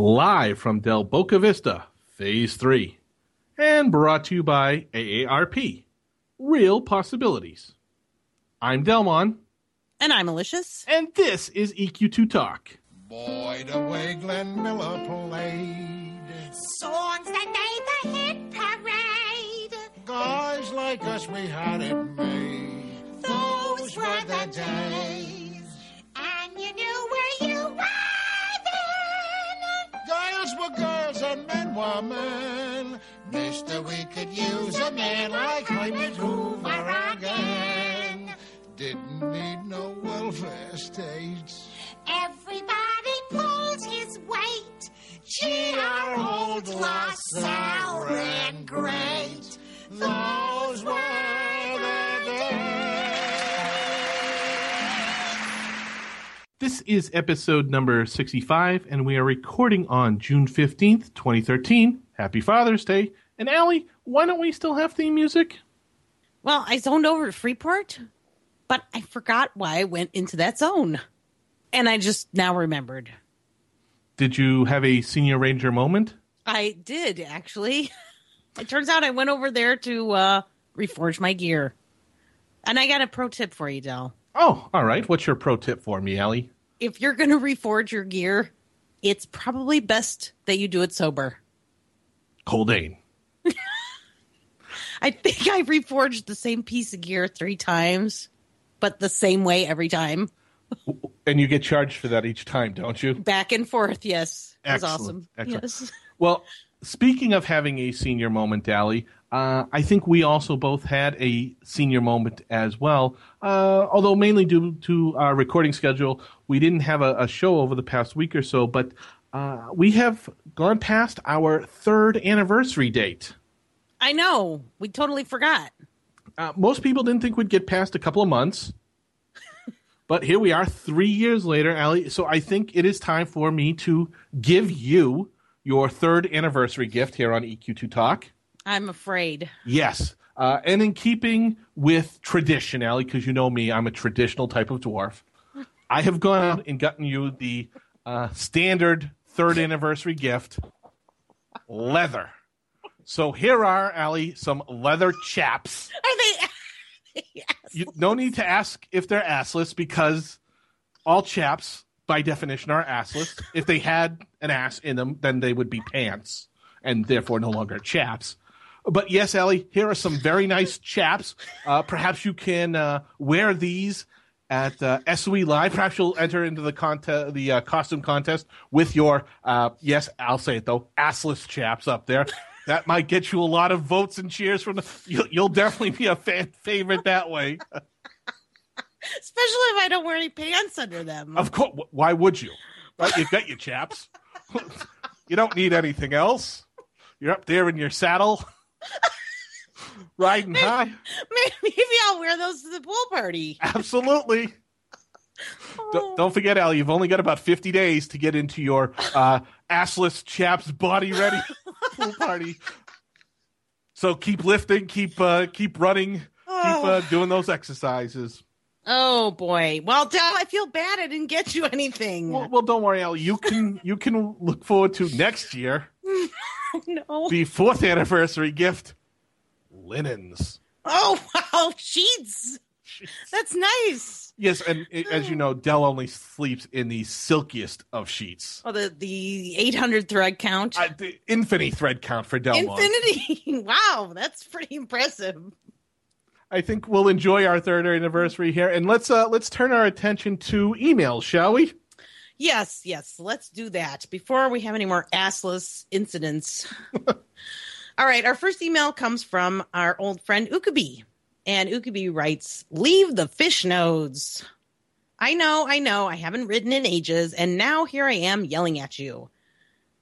live from Del Boca Vista, Phase 3, and brought to you by AARP, Real Possibilities. I'm Delmon. And I'm Alicia. And this is EQ2 Talk. Boy, the way Glenn Miller played songs that made the hit parade. Guys like us, we had it made. Those were the days. And you knew where you were then. Girls were girls and men were men. Mister, we could use a man like Raymond Hoover again. Didn't need no welfare states. Everybody pulls his weight. G.R. Holt, LaSalle, ran great. Those were the days. This is episode number 65, and we are recording on June 15th, 2013. Happy Father's Day. And Allie, why don't we still have theme music? Well, I zoned over to Freeport, but I forgot why I went into that zone. And I just now remembered. Did you have a Senior Ranger moment? I did, actually. It turns out I went over there to reforge my gear. And I got a pro tip for you, Del. Oh, all right. What's your pro tip for me, Allie? If you're going to reforge your gear, it's probably best that you do it sober. Coldane. I think I reforged the same piece of gear 3 times, but the same way every time. And you get charged for that each time, don't you? Back and forth, yes. That's awesome. Excellent. Yes. Well, speaking of having a senior moment, Allie, I think we also both had a senior moment as well. Although mainly due to our recording schedule, we didn't have a show over the past week or so, but we have gone past our 3rd anniversary date. I know. We totally forgot. Most people didn't think we'd get past a couple of months. But here we are 3 years later, Allie. So I think it is time for me to give you your 3rd anniversary gift here on EQ2 Talk. I'm afraid. Yes. And in keeping with tradition, Allie, because you know me, I'm a traditional type of dwarf. I have gone out and gotten you the standard 3rd anniversary gift, leather. So here are, Allie, some leather chaps. Are they... Yes. You, no need to ask if they're assless because all chaps, by definition, are assless. If they had an ass in them, then they would be pants and therefore no longer chaps. But yes, Allie, here are some very nice chaps. Perhaps you can wear these at SOE Live. Perhaps you'll enter into the costume contest with your, yes, I'll say it though, assless chaps up there. That might get you a lot of votes and cheers from you'll definitely be a fan favorite that way. Especially if I don't wear any pants under them. Of course. Why would you? Right? You've got your chaps. You don't need anything else. You're up there in your saddle. Riding high. Maybe I'll wear those to the pool party. Absolutely. Oh. Don't forget, Allie, you've only got about 50 days to get into your assless chaps body ready. Pool party. So keep lifting, keep running, keep doing those exercises. Oh boy! Well, Del, I feel bad I didn't get you anything. Well, don't worry, Allie. You can look forward to next year. No. The 4th anniversary gift, linens. Oh wow, sheets. That's nice. Yes, and as you know, Del only sleeps in the silkiest of sheets. Oh, the 800 thread count? The infinity thread count for Del. Infinity! Wow, that's pretty impressive. I think we'll enjoy our 3rd anniversary here, and let's turn our attention to emails, shall we? Yes, let's do that before we have any more assless incidents. All right, our first email comes from our old friend Ukobi. And Ukobi writes, leave the fish nodes. I know, I haven't written in ages, and now here I am yelling at you.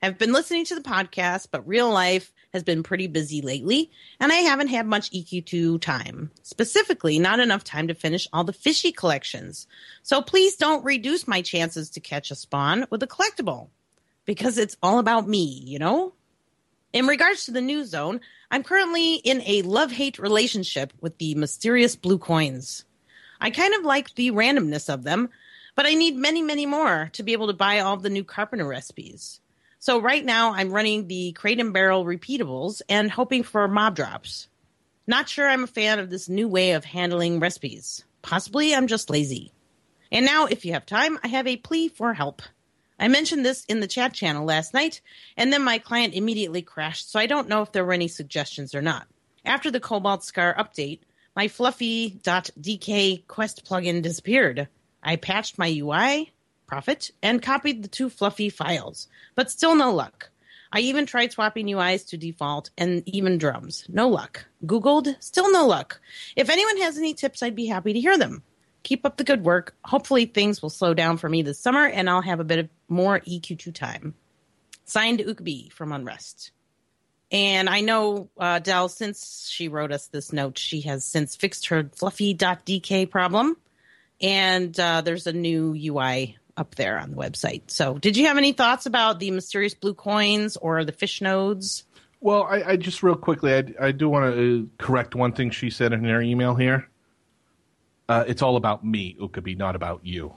I've been listening to the podcast, but real life has been pretty busy lately, and I haven't had much EQ2 time. Specifically, not enough time to finish all the fishy collections. So please don't reduce my chances to catch a spawn with a collectible, because it's all about me, you know? In regards to the new zone, I'm currently in a love-hate relationship with the mysterious blue coins. I kind of like the randomness of them, but I need many, many more to be able to buy all the new Carpenter recipes. So right now I'm running the Crate and Barrel repeatables and hoping for mob drops. Not sure I'm a fan of this new way of handling recipes. Possibly I'm just lazy. And now, if you have time, I have a plea for help. I mentioned this in the chat channel last night, and then my client immediately crashed, so I don't know if there were any suggestions or not. After the Cobalt Scar update, my fluffy.dk quest plugin disappeared. I patched my UI, Profit, and copied the two fluffy files, but still no luck. I even tried swapping UIs to default and even drums. No luck. Googled, still no luck. If anyone has any tips, I'd be happy to hear them. Keep up the good work. Hopefully things will slow down for me this summer and I'll have a bit of more EQ2 time. Signed, Ukbe from Unrest. And I know, Del, since she wrote us this note, she has since fixed her fluffy.dk problem. And there's a new UI up there on the website. So did you have any thoughts about the mysterious blue coins or the fish nodes? Well, I just real quickly, I do want to correct one thing she said in her email here. It's all about me, Ukobi, not about you.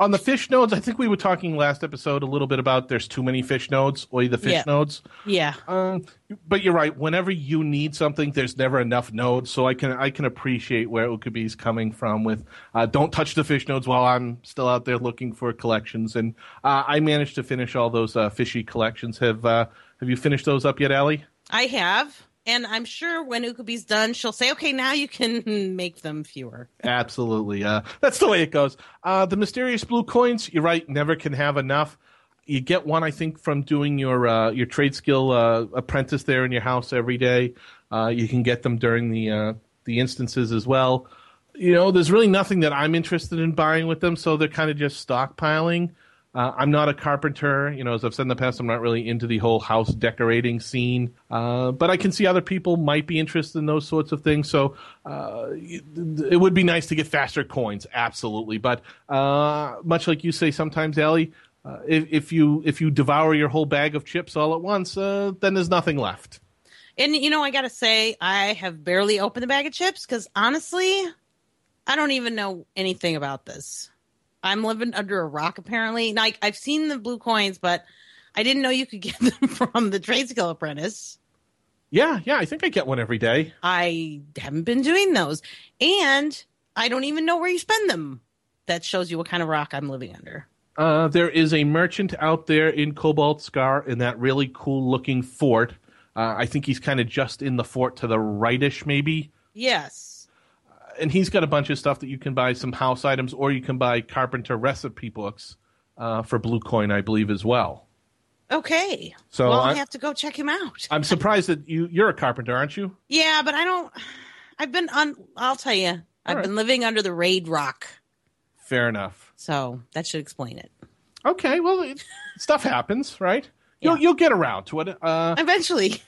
On the fish nodes, I think we were talking last episode a little bit about there's too many fish nodes, or the fish nodes. Yeah. But you're right. Whenever you need something, there's never enough nodes. So I can appreciate where Ukobi's coming from with don't touch the fish nodes while I'm still out there looking for collections. And I managed to finish all those fishy collections. Have you finished those up yet, Allie? I have. And I'm sure when Ukubi's done, she'll say, okay, now you can make them fewer. Absolutely. That's the way it goes. The mysterious blue coins, you're right, never can have enough. You get one, I think, from doing your trade skill apprentice there in your house every day. You can get them during the instances as well. You know, there's really nothing that I'm interested in buying with them, so they're kind of just stockpiling. I'm not a carpenter. You know, as I've said in the past, I'm not really into the whole house decorating scene. But I can see other people might be interested in those sorts of things. So it would be nice to get faster coins, absolutely. But much like you say sometimes, Allie, if you devour your whole bag of chips all at once, then there's nothing left. And, you know, I got to say, I have barely opened the bag of chips because, honestly, I don't even know anything about this. I'm living under a rock, apparently. Like, I've seen the blue coins, but I didn't know you could get them from the trade skill apprentice. Yeah, I think I get one every day. I haven't been doing those. And I don't even know where you spend them. That shows you what kind of rock I'm living under. There is a merchant out there in Cobalt Scar in that really cool-looking fort. I think he's kind of just in the fort to the rightish, maybe. Yes. And he's got a bunch of stuff that you can buy, some house items, or you can buy Carpenter recipe books for blue coin, I believe, as well. Okay. So well, I have to go check him out. I'm surprised that you're a carpenter, aren't you? Yeah, but I don't. I've been on. I'll tell you, I've been living under the raid rock. Fair enough. So that should explain it. Okay. Well, stuff happens, right? Yeah. You'll get around to it eventually.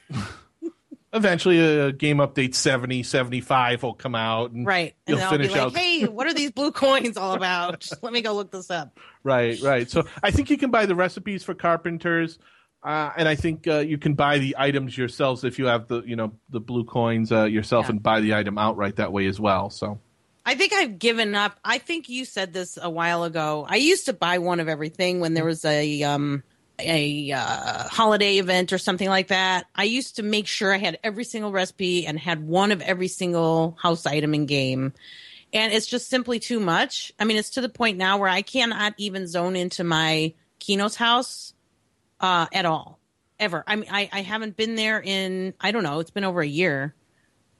Eventually, a game update 70, 75 will come out. And right. And you'll finish out. Hey, what are these blue coins all about? Let me go look this up. Right. So I think you can buy the recipes for carpenters, and I think you can buy the items yourselves if you have the blue coins yourself and buy the item outright that way as well. So I think I've given up. I think you said this a while ago. I used to buy one of everything when there was a holiday event or something like that. I used to make sure I had every single recipe and had one of every single house item in game. And it's just simply too much. I mean, it's to the point now where I cannot even zone into my Kino's house at all, ever. I mean, I haven't been there in, I don't know, it's been over a year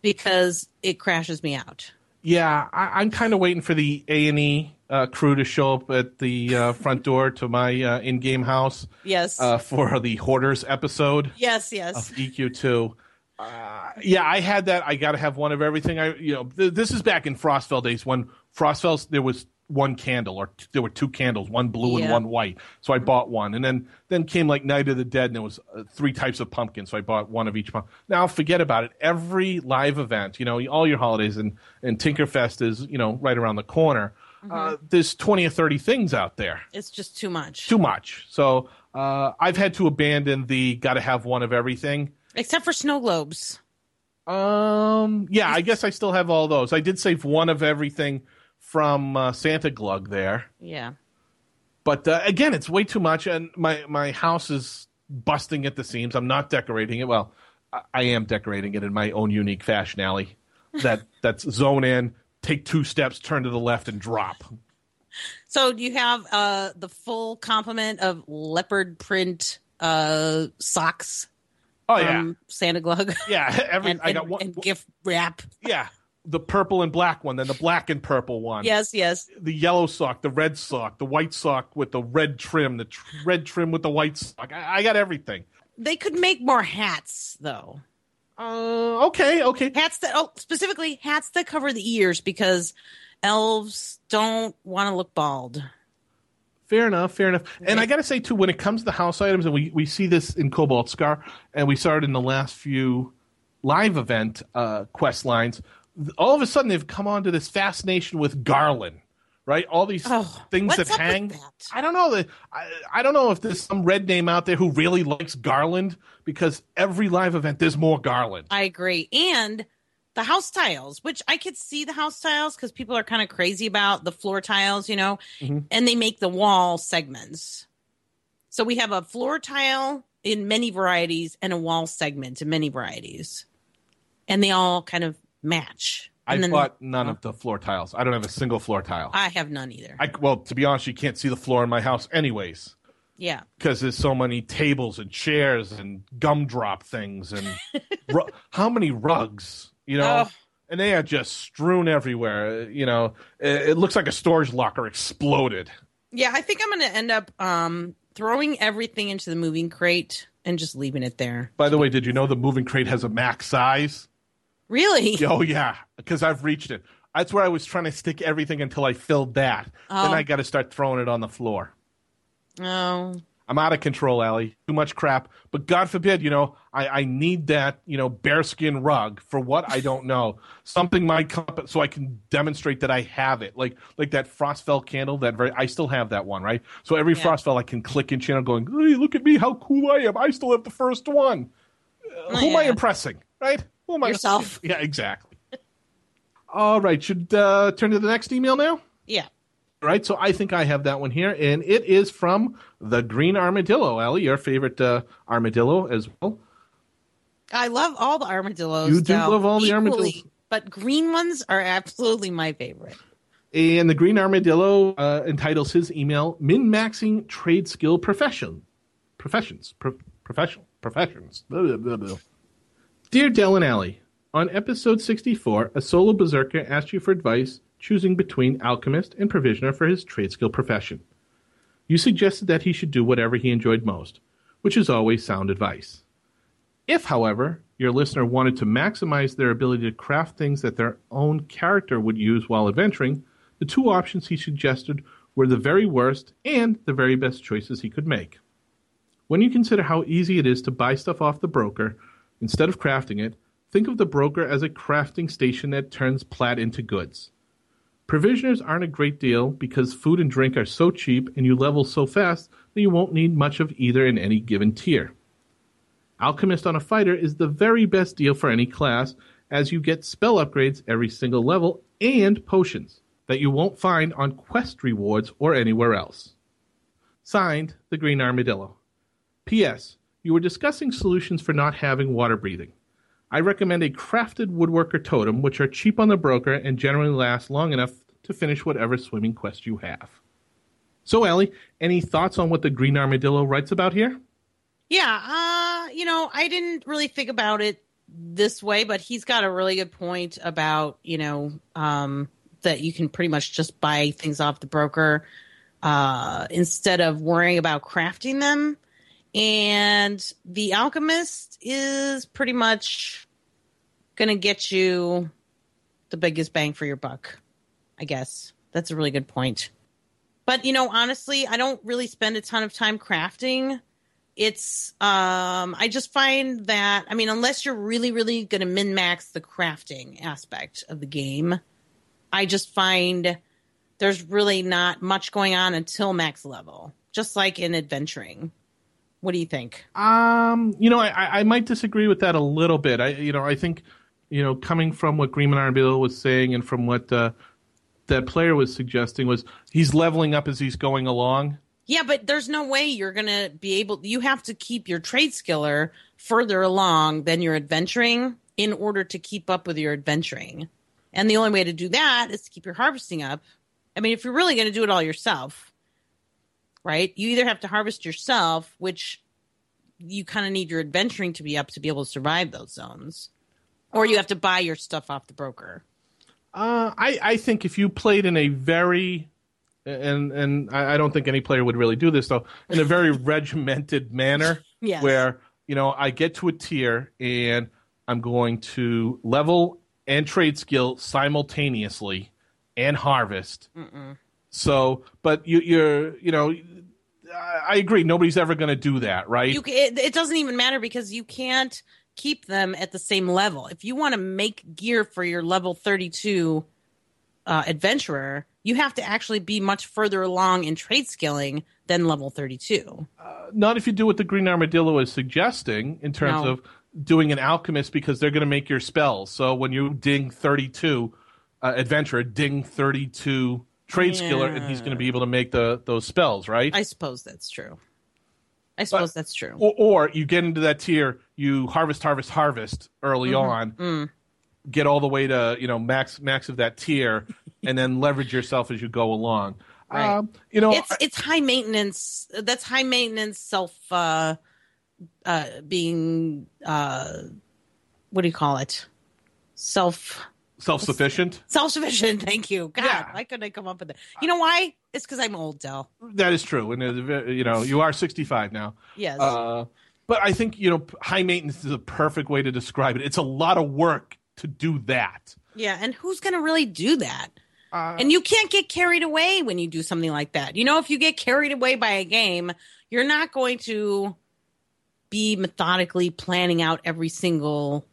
because it crashes me out. Yeah, I'm kind of waiting for the A&E crew to show up at the front door to my in-game house. Yes. For the Hoarders episode. Yes. Of EQ2. Yeah, I had that. I got to have one of everything. This is back in Frostfell days when Frostfell, there was one candle or there were two candles, one blue and one white. So I bought one. And then came like Night of the Dead and there was three types of pumpkin. So I bought one of each pumpkin. Now forget about it. Every live event, all your holidays and Tinkerfest is, right around the corner. There's 20 or 30 things out there. It's just too much. So I've had to abandon the gotta have one of everything. Except for snow globes. Yeah, I guess I still have all those. I did save one of everything from Santa Glug there. Yeah. But again, it's way too much, and my house is busting at the seams. I'm not decorating it. Well, I am decorating it in my own unique fashion, Allie. That's zone in, take two steps, turn to the left, and drop. So do you have the full complement of leopard print socks? Oh, yeah. Santa Glug. Yeah. I got one. And gift wrap. Yeah. The purple and black one, then the black and purple one. Yes, yes. The yellow sock, the red sock, the white sock with the red trim, the red trim with the white sock. I got everything. They could make more hats, though. Okay. Specifically hats that cover the ears, because elves don't want to look bald. Fair enough. And I got to say, too, when it comes to house items, and we see this in Cobalt Scar, and we saw it in the last few live event quest lines, all of a sudden they've come on to this fascination with garland, right? All these things that hang. I don't know. I don't know if there's some red name out there who really likes garland, because every live event there's more garland. I agree. And the house tiles, which I could see the house tiles because people are kind of crazy about the floor tiles, you know, and they make the wall segments. So we have a floor tile in many varieties and a wall segment in many varieties. And they all kind of match. I bought none of the floor tiles. I don't have a single floor tile. I have none either. Well, to be honest, you can't see the floor in my house anyways. Yeah. Because there's so many tables and chairs and gumdrop things and how many rugs? You know, and they are just strewn everywhere. You know, it looks like a storage locker exploded. Yeah, I think I'm going to end up throwing everything into the moving crate and just leaving it there. By the way, did you know the moving crate has a max size? Really? Oh, yeah, because I've reached it. That's where I was trying to stick everything until I filled that. Then I got to start throwing it on the floor. Oh. I'm out of control, Allie. Too much crap. But God forbid, you know, I need that, you know, bearskin rug for what? I don't know. Something might come up so I can demonstrate that I have it. Like that Frostfell candle. I still have that one, right? So every Frostfell I can click in channel going, hey, look at me, how cool I am. I still have the first one. Who am I impressing, right? Who am I? Yourself. Yeah, exactly. All right. Should turn to the next email now? Yeah. Right, so I think I have that one here, and it is from the Green Armadillo, Allie, your favorite armadillo as well. I love all the armadillos. You do love all the armadillos. But green ones are absolutely my favorite. And the Green Armadillo entitles his email, Min-Maxing Trade Skill Professions. Blah, blah, blah. Dear Del and Allie, on episode 64, a solo berserker asked you for advice choosing between alchemist and provisioner for his trade skill profession. You suggested that he should do whatever he enjoyed most, which is always sound advice. If, however, your listener wanted to maximize their ability to craft things that their own character would use while adventuring, the two options he suggested were the very worst and the very best choices he could make. When you consider how easy it is to buy stuff off the broker, instead of crafting it, think of the broker as a crafting station that turns plat into goods. Provisioners aren't a great deal because food and drink are so cheap and you level so fast that you won't need much of either in any given tier. Alchemist on a fighter is the very best deal for any class, as you get spell upgrades every single level and potions that you won't find on quest rewards or anywhere else. Signed, the Green Armadillo. P.S. You were discussing solutions for not having water breathing. I recommend a crafted woodworker totem, which are cheap on the broker and generally last long enough to finish whatever swimming quest you have. So, Allie, any thoughts on what the Green Armadillo writes about here? Yeah, you know, I didn't really think about it this way, but he's got a really good point about, you know, that you can pretty much just buy things off the broker instead of worrying about crafting them. And the alchemist is pretty much going to get you the biggest bang for your buck, I guess. That's a really good point. But, you know, honestly, I don't really spend a ton of time crafting. It's I just find that, I mean, unless you're really, really going to min-max the crafting aspect of the game, I just find there's really not much going on until max level, just like in adventuring. What do you think? You know, I might disagree with that a little bit. I think, you know, coming from what Greenman Armadillo was saying and from what that player was suggesting was he's leveling up as he's going along. Yeah, but there's no way you're going to be able... You have to keep your trade skiller further along than your adventuring in order to keep up with your adventuring. And the only way to do that is to keep your harvesting up. I mean, if you're really going to do it all yourself, right? You either have to harvest yourself, which you kind of need your adventuring to be up to be able to survive those zones. Or you have to buy your stuff off the broker. I think if you played in a very... And I don't think any player would really do this, though, in a very regimented manner. Yes. Where, you know, I get to a tier and I'm going to level and trade skill simultaneously and harvest. Mm-mm. So, but you're, you know, I agree. Nobody's ever going to do that, right? It doesn't even matter because you can't keep them at the same level. If you want to make gear for your level 32 adventurer, you have to actually be much further along in trade skilling than level 32. Not if you do what the Green Armadillo is suggesting in terms of doing an alchemist, because they're going to make your spells. So when you ding 32 adventurer, ding 32 trade skiller, and he's going to be able to make those spells, right? I suppose that's true. Or you get into that tier, you harvest early on, get all the way to, you know, max of that tier, and then leverage yourself as you go along. Right. You know, it's high maintenance. That's high maintenance self being what do you call it? Self-sufficient? Self-sufficient, thank you. God, yeah. Why couldn't I come up with that? You know why? It's because I'm old, Del. That is true. And, you know, you are 65 now. Yes. But I think, you know, high maintenance is a perfect way to describe it. It's a lot of work to do that. Yeah, and who's going to really do that? And you can't get carried away when you do something like that. You know, if you get carried away by a game, you're not going to be methodically planning out every single,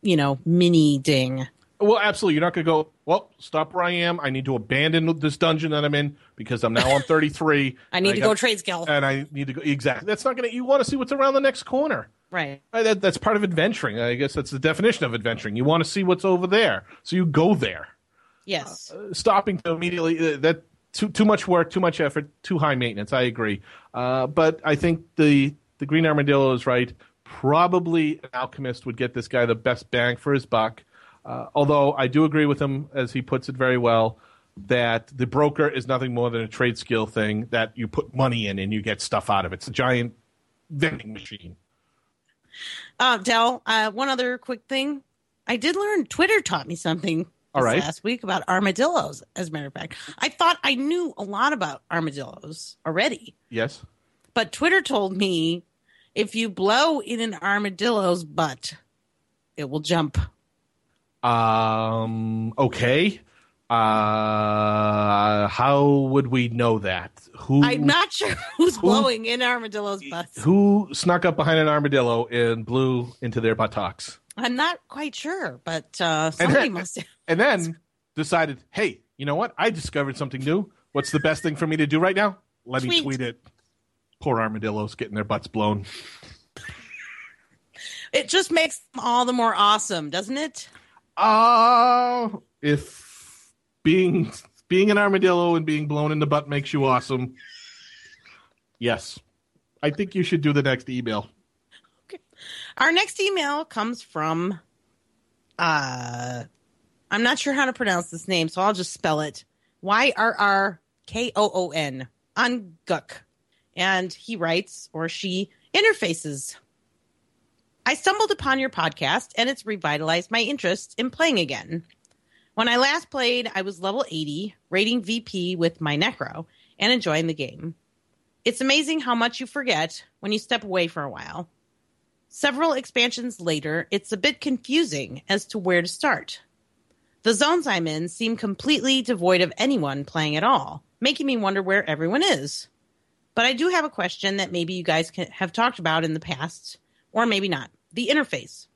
you know, mini ding. Well, absolutely. You're not going to go, well, stop where I am. I need to abandon this dungeon that I'm in because I'm now on 33. I need to go trade skill. And I need to go. Exactly. That's not going to. You want to see what's around the next corner. Right. That's part of adventuring. I guess that's the definition of adventuring. You want to see what's over there. So you go there. Yes. Stopping to immediately. That too much work, too much effort, too high maintenance. I agree. But I think the Green Armadillo is right. Probably an alchemist would get this guy the best bang for his buck. Although I do agree with him, as he puts it very well, that the broker is nothing more than a trade skill thing that you put money in and you get stuff out of it. It's a giant vending machine. Del, one other quick thing. I did learn Twitter taught me something last week about armadillos, as a matter of fact. I thought I knew a lot about armadillos already. Yes. But Twitter told me if you blow in an armadillo's butt, it will jump. Okay. How would we know that? I'm not sure who's blowing in armadillo's butts. Who snuck up behind an armadillo and blew into their buttocks? I'm not quite sure, but somebody must have. And then decided, hey, you know what? I discovered something new. What's the best thing for me to do right now? Let me tweet it. Poor armadillos getting their butts blown. It just makes them all the more awesome, doesn't it? If being an armadillo and being blown in the butt makes you awesome, yes. I think you should do the next email. Okay. Our next email comes from, I'm not sure how to pronounce this name, so I'll just spell it. YRRKOON on Guk. And he writes, or she, interfaces. I stumbled upon your podcast, and it's revitalized my interest in playing again. When I last played, I was level 80, rating VP with my Necro, and enjoying the game. It's amazing how much you forget when you step away for a while. Several expansions later, it's a bit confusing as to where to start. The zones I'm in seem completely devoid of anyone playing at all, making me wonder where everyone is. But I do have a question that maybe you guys have talked about in the past, or maybe not. The interface.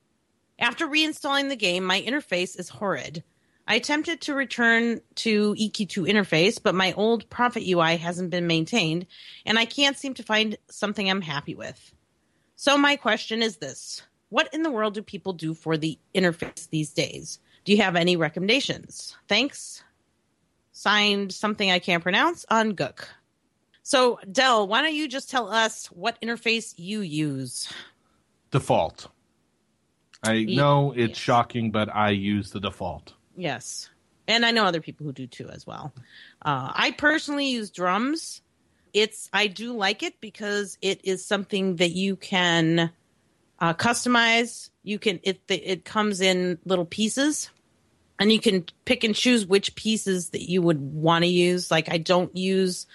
After reinstalling the game, my interface is horrid. I attempted to return to EQ2 interface, but my old Prophet UI hasn't been maintained, and I can't seem to find something I'm happy with. So my question is this. What in the world do people do for the interface these days? Do you have any recommendations? Thanks. Signed something I can't pronounce on Guk. So, Del, why don't you just tell us what interface you use? Default. I know it's shocking, but I use the default. Yes. And I know other people who do too as well. I personally use drums. I do like it because it is something that you can customize. It comes in little pieces, and you can pick and choose which pieces that you would want to use. Like, I don't use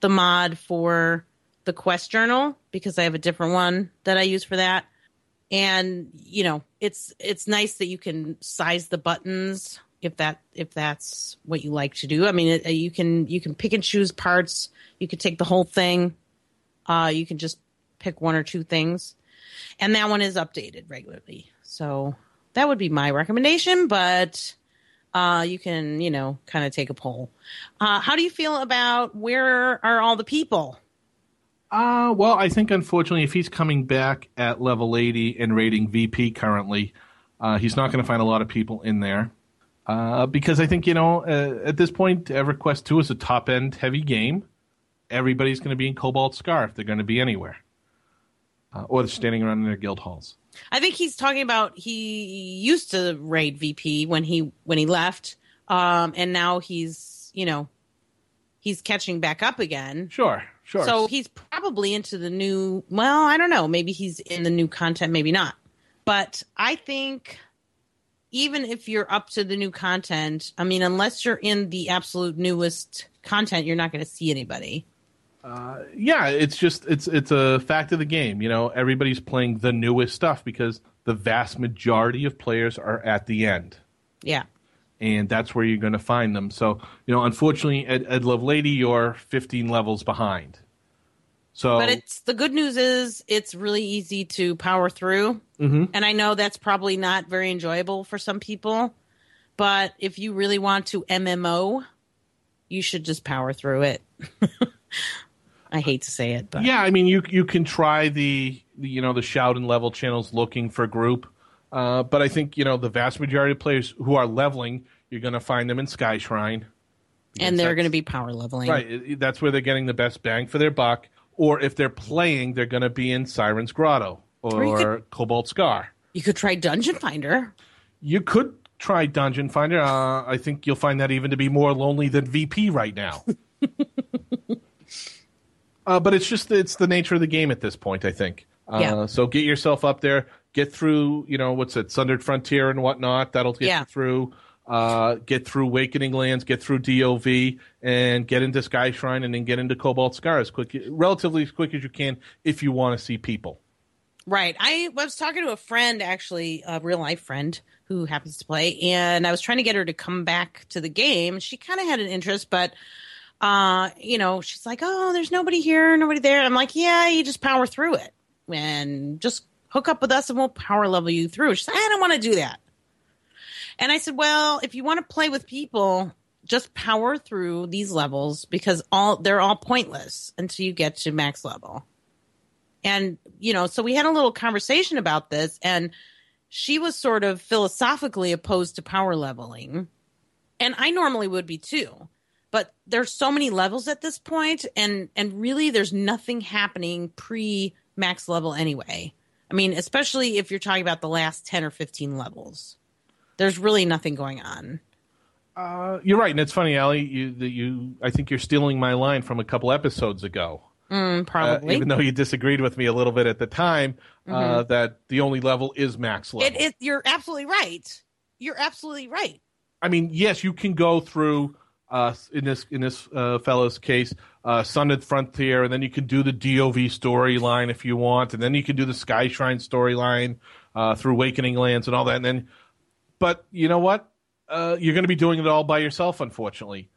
the mod for the quest journal because I have a different one that I use for that. And, you know, it's nice that you can size the buttons if that's what you like to do. I mean, you can pick and choose parts. You can take the whole thing. You can just pick one or two things. And that one is updated regularly. So that would be my recommendation. But you can, you know, kind of take a poll. How do you feel about where are all the people? Well, I think, unfortunately, if he's coming back at level 80 and rating VP currently, he's not going to find a lot of people in there. Because I think, you know, at this point, EverQuest 2 is a top-end heavy game. Everybody's going to be in Cobalt Scar if they're going to be anywhere. Or they're standing around in their guild halls. I think he's talking about he used to raid VP when he left. And now he's catching back up again. Sure. So he's probably into the new, well, I don't know. Maybe he's in the new content, maybe not. But I think even if you're up to the new content, I mean, unless you're in the absolute newest content, you're not going to see anybody. Yeah, it's just, it's a fact of the game. You know, everybody's playing the newest stuff because the vast majority of players are at the end. Yeah. And that's where you're going to find them. So, you know, unfortunately, at level 80, you're 15 levels behind. So, but the good news is it's really easy to power through. Mm-hmm. And I know that's probably not very enjoyable for some people. But if you really want to MMO, you should just power through it. I hate to say it. But. Yeah, I mean, you can try the shout and level channels looking for group. But I think, you know, the vast majority of players who are leveling, you're going to find them in Sky Shrine. And they're going to be power leveling. Right. That's where they're getting the best bang for their buck. Or if they're playing, they're going to be in Siren's Grotto or Cobalt Scar. You could try Dungeon Finder. You could try Dungeon Finder. I think you'll find that even to be more lonely than VP right now. But it's the nature of the game at this point, I think. Yeah. So get yourself up there. Get through, you know, what's it, Sundered Frontier and whatnot. That'll get you through. Get through Awakening Lands, get through DOV, and get into Sky Shrine, and then get into Cobalt Scar relatively as quick as you can if you want to see people. Right. I was talking to a friend, actually, a real-life friend who happens to play, and I was trying to get her to come back to the game. She kind of had an interest, but, you know, she's like, oh, there's nobody here, nobody there. And I'm like, yeah, you just power through it and just hook up with us and we'll power level you through. She said, I don't want to do that. And I said, well, if you want to play with people, just power through these levels because they're all pointless until you get to max level. And, you know, so we had a little conversation about this, and she was sort of philosophically opposed to power leveling. And I normally would be too. But there's so many levels at this point, and really there's nothing happening pre-max level anyway. I mean, especially if you're talking about the last 10 or 15 levels. There's really nothing going on. You're right. And it's funny, Allie, I think you're stealing my line from a couple episodes ago. Probably. Even though you disagreed with me a little bit at the time, that the only level is max level. You're absolutely right. I mean, yes, you can go through, in this fellow's case, Sundered Frontier, and then you can do the DOV storyline if you want, and then you can do the Sky Shrine storyline through Awakening Lands and all that. But you know what? You're going to be doing it all by yourself, unfortunately.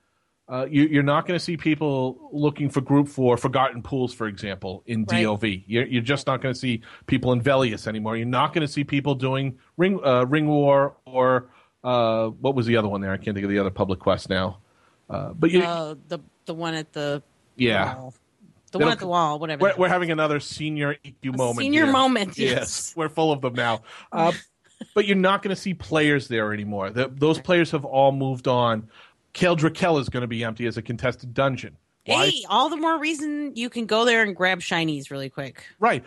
You're not going to see people looking for Group 4, Forgotten Pools, for example, in DOV. You're just not going to see people in Velius anymore. You're not going to see people doing Ring War or what was the other one there? I can't think of the other public quest now. But the one at the wall. The one at the wall, whatever. We're having another senior EQ moment. Yes. We're full of them now. But you're not going to see players there anymore. Those players have all moved on. Keldrakel is going to be empty as a contested dungeon. Hey, all the more reason you can go there and grab shinies really quick. Right.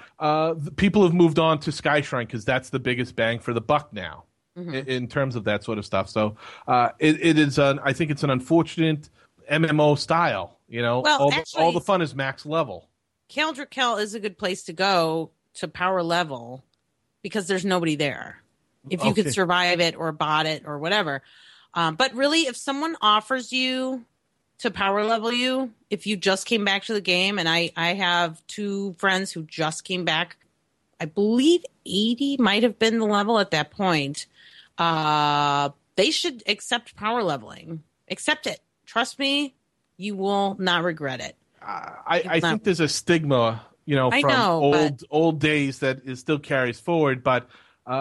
People have moved on to Sky Shrine because that's the biggest bang for the buck now in terms of that sort of stuff. So I think it's an unfortunate MMO style. You know, well, all the fun is max level. Keldrakel is a good place to go to power level because there's nobody there. If you could survive it or bot it or whatever. But really, if someone offers you to power level you, if you just came back to the game, and I have two friends who just came back, I believe 80 might have been the level at that point, they should accept power leveling. Accept it. Trust me, you will not regret it. I think there's a stigma, you know, from old days that it still carries forward, but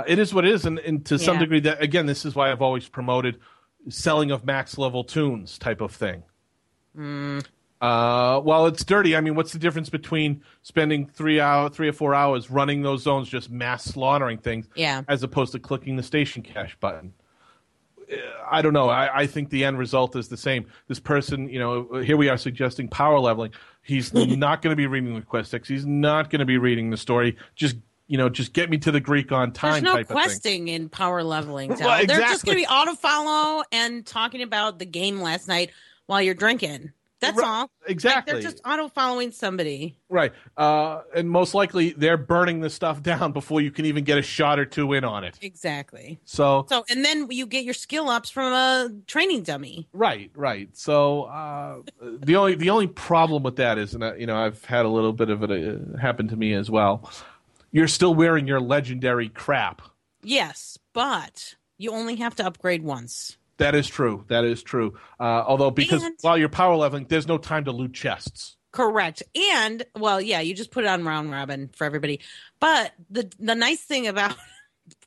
it is what it is, and to some degree, that again, this is why I've always promoted selling of max level tunes type of thing. While it's dirty, I mean, what's the difference between spending 3 or 4 hours running those zones, just mass slaughtering things, as opposed to clicking the station cache button? I don't know. I think the end result is the same. This person, you know, here we are suggesting power leveling. He's not going to be reading the quest text. He's not going to be reading the story. Just get me to the Greek on time. There's no questing in power leveling. Well, exactly. They're just going to be auto follow and talking about the game last night while you're drinking. That's all. Exactly. Like, they're just auto following somebody. Right. And most likely they're burning the stuff down before you can even get a shot or two in on it. Exactly. So and then you get your skill ups from a training dummy. Right. So the only problem with that is, and you know, I've had a little bit of it happen to me as well. You're still wearing your legendary crap. Yes, but you only have to upgrade once. That is true. Although, while you're power leveling, there's no time to loot chests. Correct. And, well, yeah, you just put it on round robin for everybody. But the nice thing about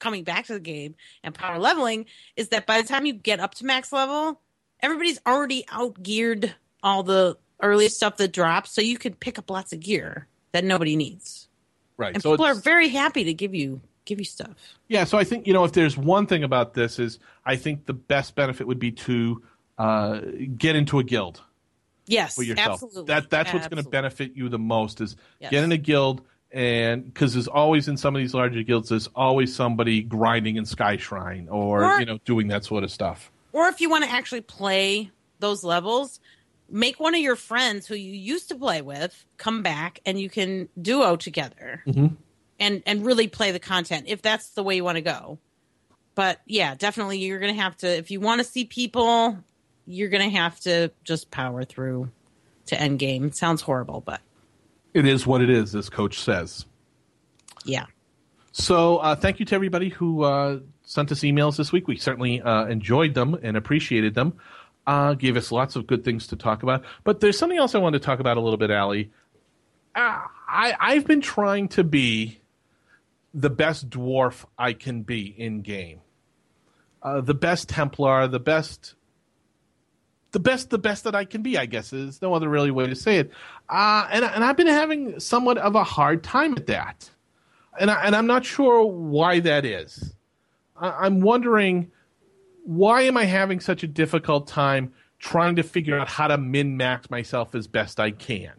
coming back to the game and power leveling is that by the time you get up to max level, everybody's already out-geared all the early stuff that drops, so you can pick up lots of gear that nobody needs. Right. And so people are very happy to give you stuff. Yeah, so I think, you know, if there's one thing about this is I think the best benefit would be to get into a guild. Yes, for yourself. Absolutely. That's what's going to benefit you the most is get in a guild, and because there's always in some of these larger guilds, there's always somebody grinding in Sky Shrine or you know, doing that sort of stuff. Or if you want to actually play those levels, make one of your friends who you used to play with come back and you can duo together and really play the content if that's the way you want to go. But yeah, definitely you're going to have to, if you want to see people, you're going to have to just power through to end game. It sounds horrible, but it is what it is, as Coach says. Yeah. So thank you to everybody who sent us emails this week. We certainly enjoyed them and appreciated them. Gave us lots of good things to talk about. But there's something else I wanted to talk about a little bit, Allie. I've been trying to be the best dwarf I can be in-game. The best Templar, the best that I can be, I guess. There's no other really way to say it. And I've been having somewhat of a hard time at that. And I'm not sure why that is. I'm wondering, why am I having such a difficult time trying to figure out how to min-max myself as best I can?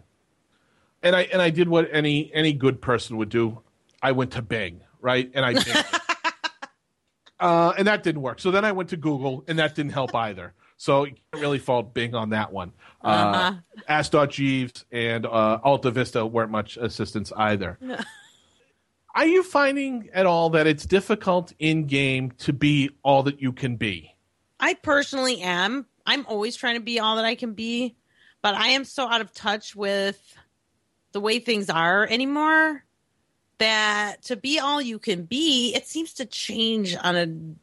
And I did what any good person would do. I went to Bing, right? And I Binged it. And that didn't work. So then I went to Google, and that didn't help either. So you can't really fault Bing on that one. Ask.Jeeves and Alta Vista weren't much assistance either. Are you finding at all that it's difficult in-game to be all that you can be? I personally am. I'm always trying to be all that I can be, but I am so out of touch with the way things are anymore that to be all you can be, it seems to change on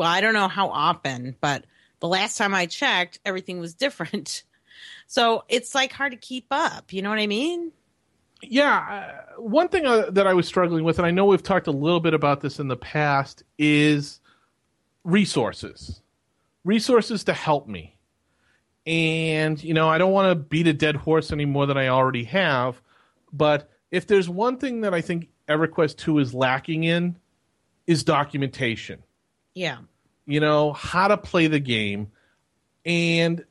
I don't know how often, but the last time I checked, everything was different. So it's like hard to keep up. You know what I mean? Yeah, one thing that I was struggling with, and I know we've talked a little bit about this in the past, is resources to help me. And, you know, I don't want to beat a dead horse any more than I already have, but if there's one thing that I think EverQuest 2 is lacking in, is documentation. Yeah. You know, how to play the game, and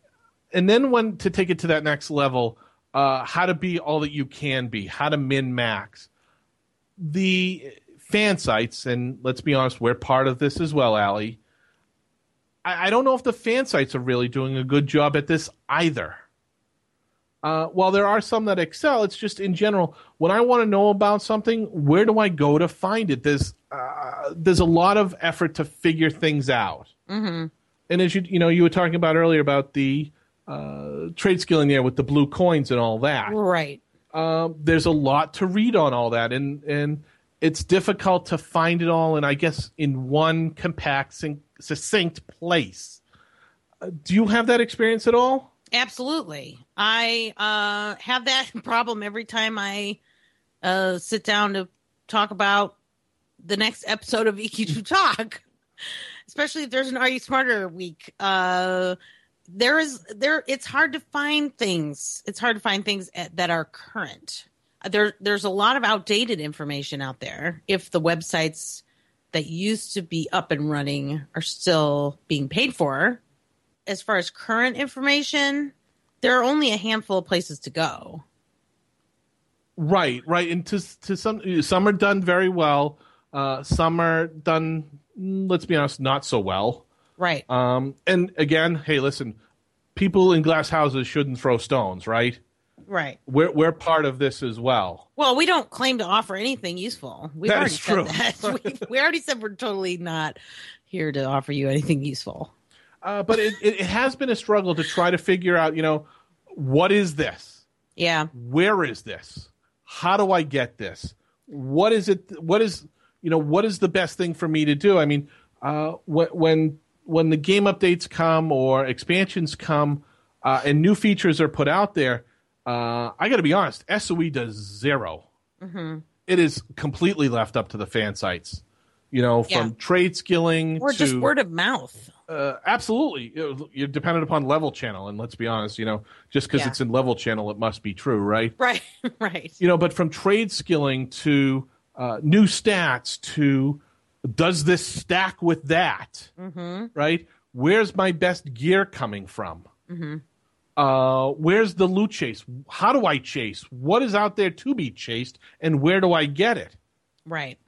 and then when to take it to that next level, how to be all that you can be, how to min max. The fan sites, and let's be honest, we're part of this as well, Allie. I don't know if the fan sites are really doing a good job at this either. While there are some that excel, it's just in general, when I want to know about something, where do I go to find it? There's a lot of effort to figure things out. Mm-hmm. And as you were talking about earlier about the trade skill in there with the blue coins and all that. Right. There's a lot to read on all that, and it's difficult to find it all, and I guess in one compact, succinct place. Do you have that experience at all? Absolutely. I have that problem every time I sit down to talk about the next episode of EQ2 Talk, especially if there's an Are You Smarter week. It's hard to find things. It's hard to find things that are current. There's a lot of outdated information out there if the websites that used to be up and running are still being paid for. As far as current information, there are only a handful of places to go. Right. And to some are done very well. Some are done, let's be honest, not so well. Right. And again, hey, listen, people in glass houses shouldn't throw stones, right? Right. We're part of this as well. Well, we don't claim to offer anything useful. That is true. We already said we're totally not here to offer you anything useful. But it has been a struggle to try to figure out, what is this? Yeah. Where is this? How do I get this? What is it? What is the best thing for me to do? I mean, when the game updates come or expansions come and new features are put out there, I got to be honest, SOE does zero. Mm-hmm. It is completely left up to the fan sites, from trade skilling or to just word of mouth. Absolutely. You're dependent upon level channel. And let's be honest, just because it's in level channel, it must be true, right? Right. But from trade skilling to new stats to does this stack with that, mm-hmm. right? Where's my best gear coming from? Mm-hmm. Where's the loot chase? How do I chase? What is out there to be chased? And where do I get it? Right.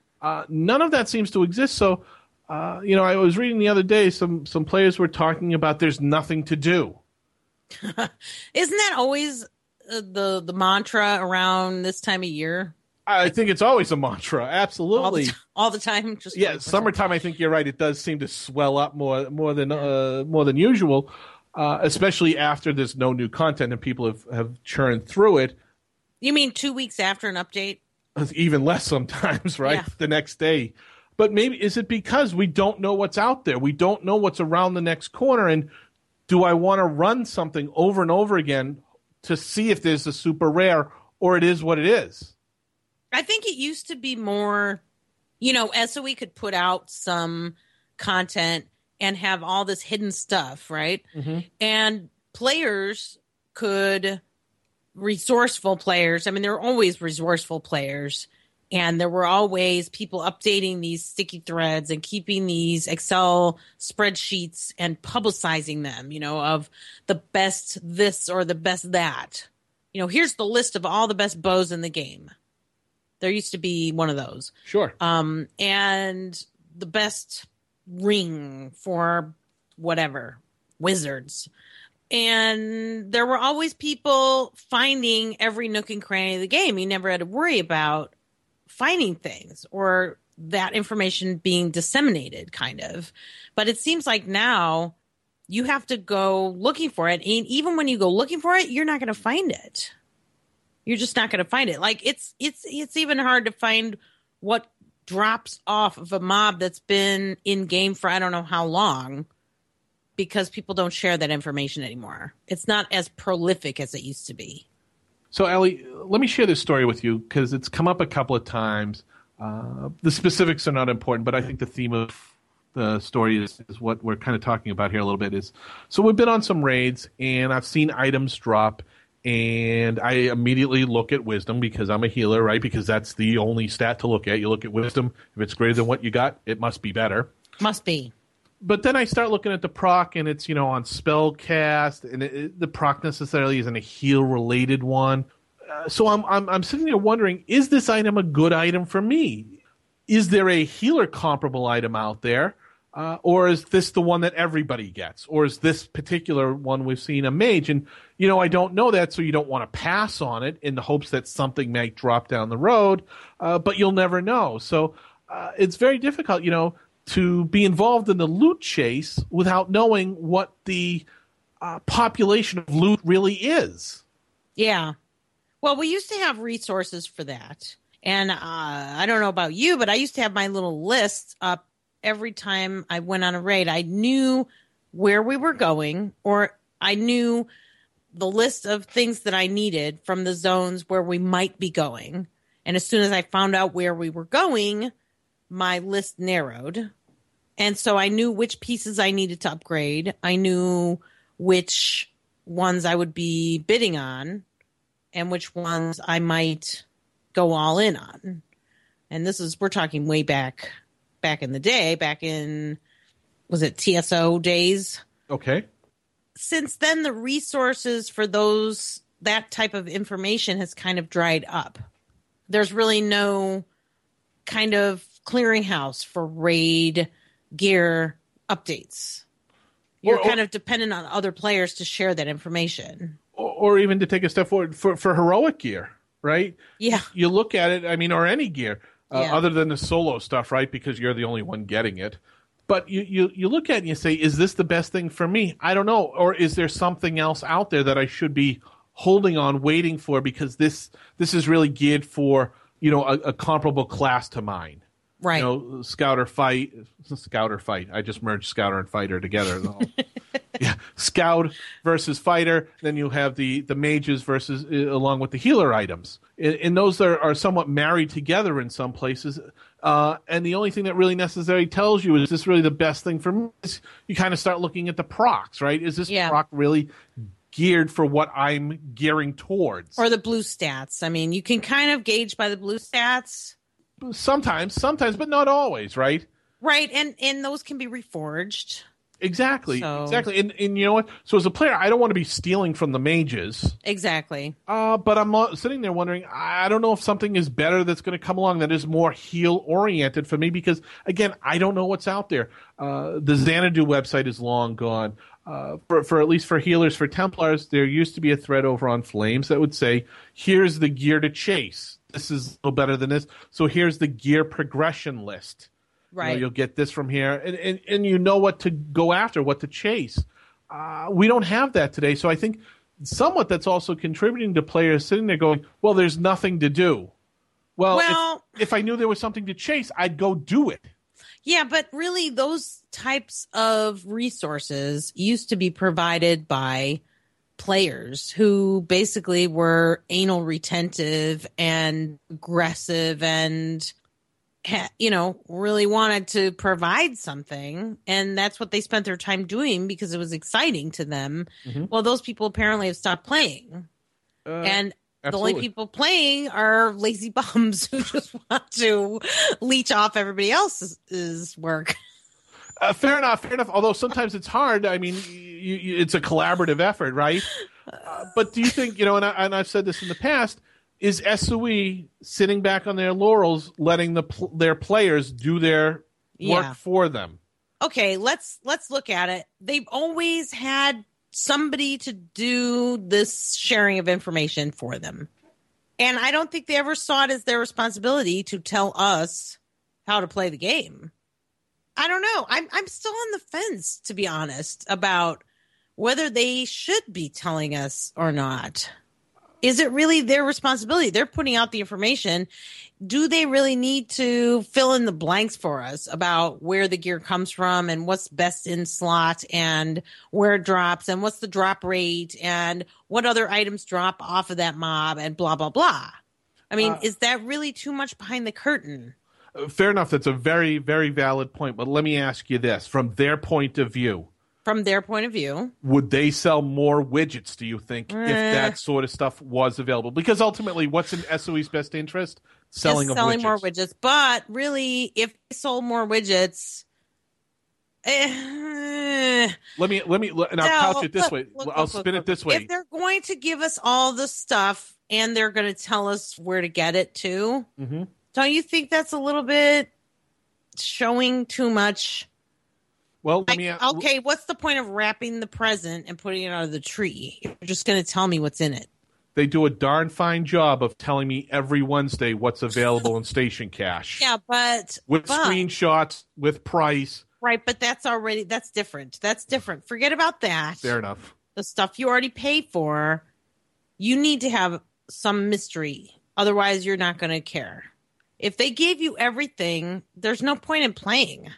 None of that seems to exist. So, I was reading the other day, some players were talking about there's nothing to do. Isn't that always the mantra around this time of year? I think it's always a mantra. Absolutely. All the time. Just summertime. I think you're right. It does seem to swell up more than usual. Especially after there's no new content and people have churned through it. You mean 2 weeks after an update? Even less sometimes, right? Yeah. The next day. But maybe is it because we don't know what's out there? We don't know what's around the next corner. And do I want to run something over and over again to see if there's a super rare or it is what it is? I think it used to be more, SOE could put out some content and have all this hidden stuff, right? Mm-hmm. And resourceful players, I mean, there were always resourceful players, and there were always people updating these sticky threads and keeping these Excel spreadsheets and publicizing them, of the best this or the best that. Here's the list of all the best bows in the game. There used to be one of those. Sure. And the best ring for whatever wizards, and there were always people finding every nook and cranny of the game. You never had to worry about finding things or that information being disseminated, kind of. But it seems like now you have to go looking for it, and even when you go looking for it, you're not going to find it. You're just not going to find it. Like it's even hard to find what drops off of a mob that's been in game for I don't know how long, because people don't share that information anymore. It's not as prolific as it used to be. So, Allie, let me share this story with you because it's come up a couple of times. The specifics are not important, but I think the theme of the story is what we're kind of talking about here a little bit. So we've been on some raids, and I've seen items drop, and I immediately look at wisdom because I'm a healer, right? Because that's the only stat to look at. You look at wisdom. If it's greater than what you got, it must be better. Must be. But then I start looking at the proc, and it's, you know, on Spellcast, and the proc necessarily isn't a heal-related one. So I'm sitting there wondering, is this item a good item for me? Is there a healer-comparable item out there? Or is this the one that everybody gets? Or is this particular one we've seen a mage? And, you know, I don't know that, so you don't want to pass on it in the hopes that something might drop down the road, but you'll never know. So it's very difficult, you know, to be involved in the loot chase without knowing what the population of loot really is. Yeah. Well, we used to have resources for that. And I don't know about you, but I used to have my little list up every time I went on a raid. I knew where we were going, or I knew the list of things that I needed from the zones where we might be going. And as soon as I found out where we were going, my list narrowed. And so I knew which pieces I needed to upgrade. I knew which ones I would be bidding on and which ones I might go all in on. And this is, we're talking way back in the day, back in, was it TSO days? Okay. Since then, the resources for those, that type of information has kind of dried up. There's really no kind of clearinghouse for raid gear updates. You're kind of dependent on other players to share that information. Or even to take a step forward for heroic gear, right? Yeah. You look at it, I mean, or any gear. Other than the solo stuff, right? Because you're the only one getting it. But you look at it and you say, is this the best thing for me? I don't know. Or is there something else out there that I should be holding on, waiting for? Because this is really geared for, you know, a comparable class to mine. Right. You know, Scout or Fight. I just merged Scouter and Fighter together. Yeah. Scout versus Fighter. Then you have the mages versus, along with the healer items. And those are somewhat married together in some places. And the only thing that really necessarily tells you, is this really the best thing for me? You kind of start looking at the procs, right? Is this proc really geared for what I'm gearing towards? Or the blue stats. I mean, you can kind of gauge by the blue stats. Sometimes, but not always, right? Right, and those can be reforged. Exactly. And you know what? So as a player, I don't want to be stealing from the mages. Exactly. But I'm sitting there wondering, I don't know if something is better that's going to come along that is more heal-oriented for me, because, again, I don't know what's out there. The Xanadu website is long gone. For at least for healers, for Templars, there used to be a thread over on Flames that would say, here's the gear to chase. This is a little better than this. So here's the gear progression list. Right. You'll get this from here. And you know what to go after, what to chase. We don't have that today. So I think somewhat that's also contributing to players sitting there going, well, there's nothing to do. Well, if I knew there was something to chase, I'd go do it. Yeah, but really those types of resources used to be provided by players who basically were anal retentive and aggressive and, you know, really wanted to provide something. And that's what they spent their time doing because it was exciting to them. Mm-hmm. Well, those people apparently have stopped playing. And absolutely. The only people playing are lazy bums who just want to leech off everybody else's work. Fair enough. Although sometimes it's hard. I mean, it's a collaborative effort, right? But do you think, you know, and I've said this in the past, is SOE sitting back on their laurels, letting their players do their work for them? Okay, let's look at it. They've always had somebody to do this sharing of information for them. And I don't think they ever saw it as their responsibility to tell us how to play the game. I don't know. I'm still on the fence, to be honest, about whether they should be telling us or not. Is it really their responsibility? They're putting out the information. Do they really need to fill in the blanks for us about where the gear comes from and what's best in slot and where it drops and what's the drop rate and what other items drop off of that mob and blah, blah, blah? I mean, is that really too much behind the curtain? Fair enough. That's a very, very valid point. But let me ask you this. From their point of view, would they sell more widgets, do you think, if that sort of stuff was available? Because ultimately, what's in SOE's best interest? Selling more widgets. But really, if they sold more widgets, I'll spin it this way. If they're going to give us all the stuff and they're going to tell us where to get it to, mm-hmm. don't you think that's a little bit showing too much? Well, okay, what's the point of wrapping the present and putting it out of the tree? You're just going to tell me what's in it. They do a darn fine job of telling me every Wednesday what's available in station cash. Yeah, but... With screenshots, with price. Right, but that's different. That's different. Forget about that. Fair enough. The stuff you already pay for, you need to have some mystery. Otherwise, you're not going to care. If they gave you everything, there's no point in playing.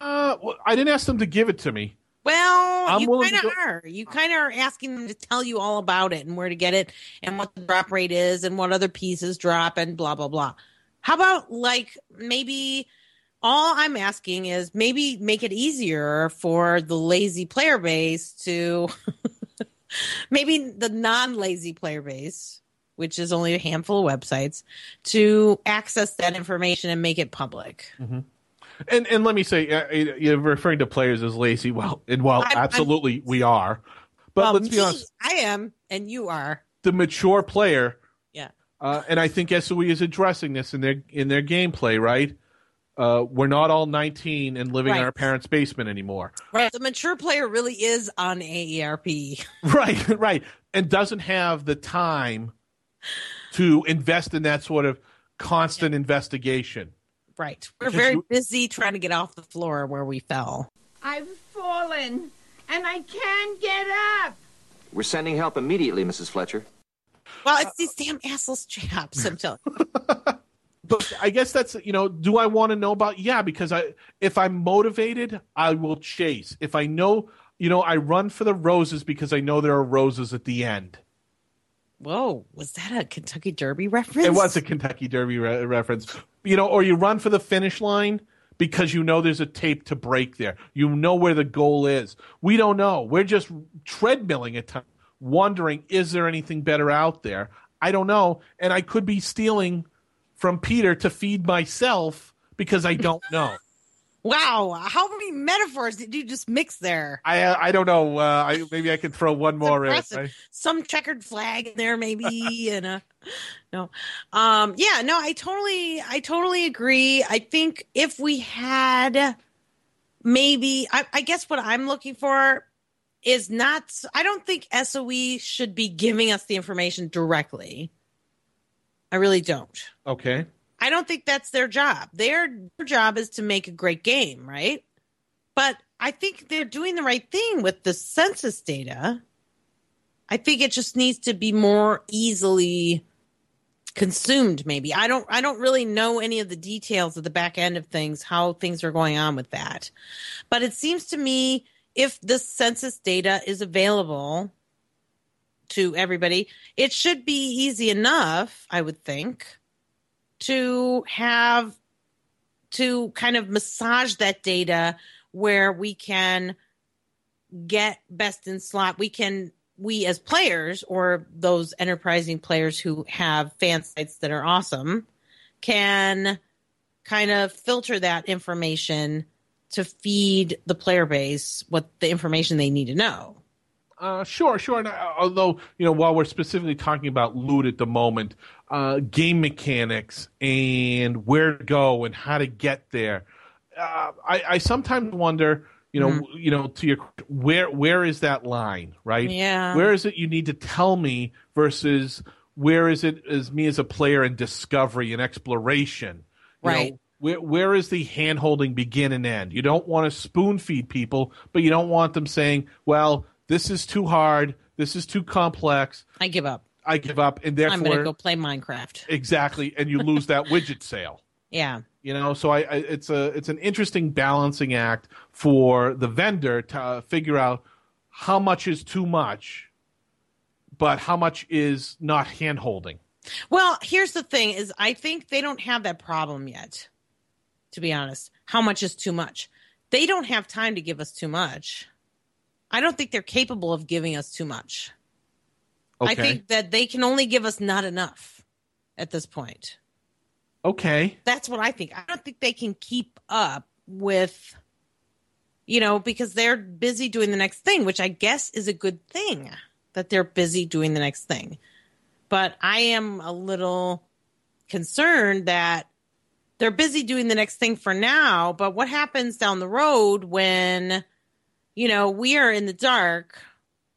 Well, I didn't ask them to give it to me. Well, you kind of are. You kind of are asking them to tell you all about it and where to get it and what the drop rate is and what other pieces drop and blah, blah, blah. How about maybe all I'm asking is maybe make it easier for the lazy player base to maybe the non-lazy player base, which is only a handful of websites, to access that information and make it public. Mm-hmm. And let me say, you're referring to players as lazy. Well, and while absolutely we are, but let's be honest, I am, and you are the mature player. Yeah, and I think SOE is addressing this in their gameplay. Right, we're not all 19 and living in our parents' basement anymore. Right, the mature player really is on AARP. Right, and doesn't have the time to invest in that sort of constant investigation. Right. We're very busy trying to get off the floor where we fell. I've fallen, and I can't get up. We're sending help immediately, Mrs. Fletcher. Well, it's these damn assholes chaps, I'm telling you. But I guess that's, do I want to know about? Yeah, because if I'm motivated, I will chase. If I know, I run for the roses because I know there are roses at the end. Whoa, was that a Kentucky Derby reference? It was a Kentucky Derby reference. Or you run for the finish line because you know there's a tape to break there. You know where the goal is. We don't know. We're just treadmilling at times, wondering, is there anything better out there? I don't know. And I could be stealing from Peter to feed myself because I don't know. Wow, how many metaphors did you just mix there? I don't know. Maybe I could throw one more in. Right? Some checkered flag in there, maybe. I totally agree. I think if we had maybe, I guess what I'm looking for is not. I don't think SOE should be giving us the information directly. I really don't. Okay. I don't think that's their job. Their job is to make a great game, right? But I think they're doing the right thing with the census data. I think it just needs to be more easily consumed, maybe. I don't really know any of the details of the back end of things, how things are going on with that. But it seems to me if the census data is available to everybody, it should be easy enough, I would think, to kind of massage that data where we can get best in slot. We as players or those enterprising players who have fan sites that are awesome can kind of filter that information to feed the player base what the information they need to know. Sure. And although, while we're specifically talking about loot at the moment, game mechanics and where to go and how to get there, I sometimes wonder, to your where is that line, right? Yeah. Where is it you need to tell me versus where is it as me as a player in discovery and exploration, right? Where is the hand-holding begin and end? You don't want to spoon-feed people, but you don't want them saying, well, this is too hard. This is too complex. I give up. And therefore, I'm going to go play Minecraft. Exactly. And you lose that widget sale. Yeah. So it's an interesting balancing act for the vendor to figure out how much is too much, but how much is not hand-holding. Well, here's the thing is I think they don't have that problem yet, to be honest. How much is too much? They don't have time to give us too much. I don't think they're capable of giving us too much. Okay. I think that they can only give us not enough at this point. Okay. That's what I think. I don't think they can keep up with you know, because they're busy doing the next thing, which I guess is a good thing that they're busy doing the next thing. But I am a little concerned that they're busy doing the next thing for now. But what happens down the road when, you know, we are in the dark?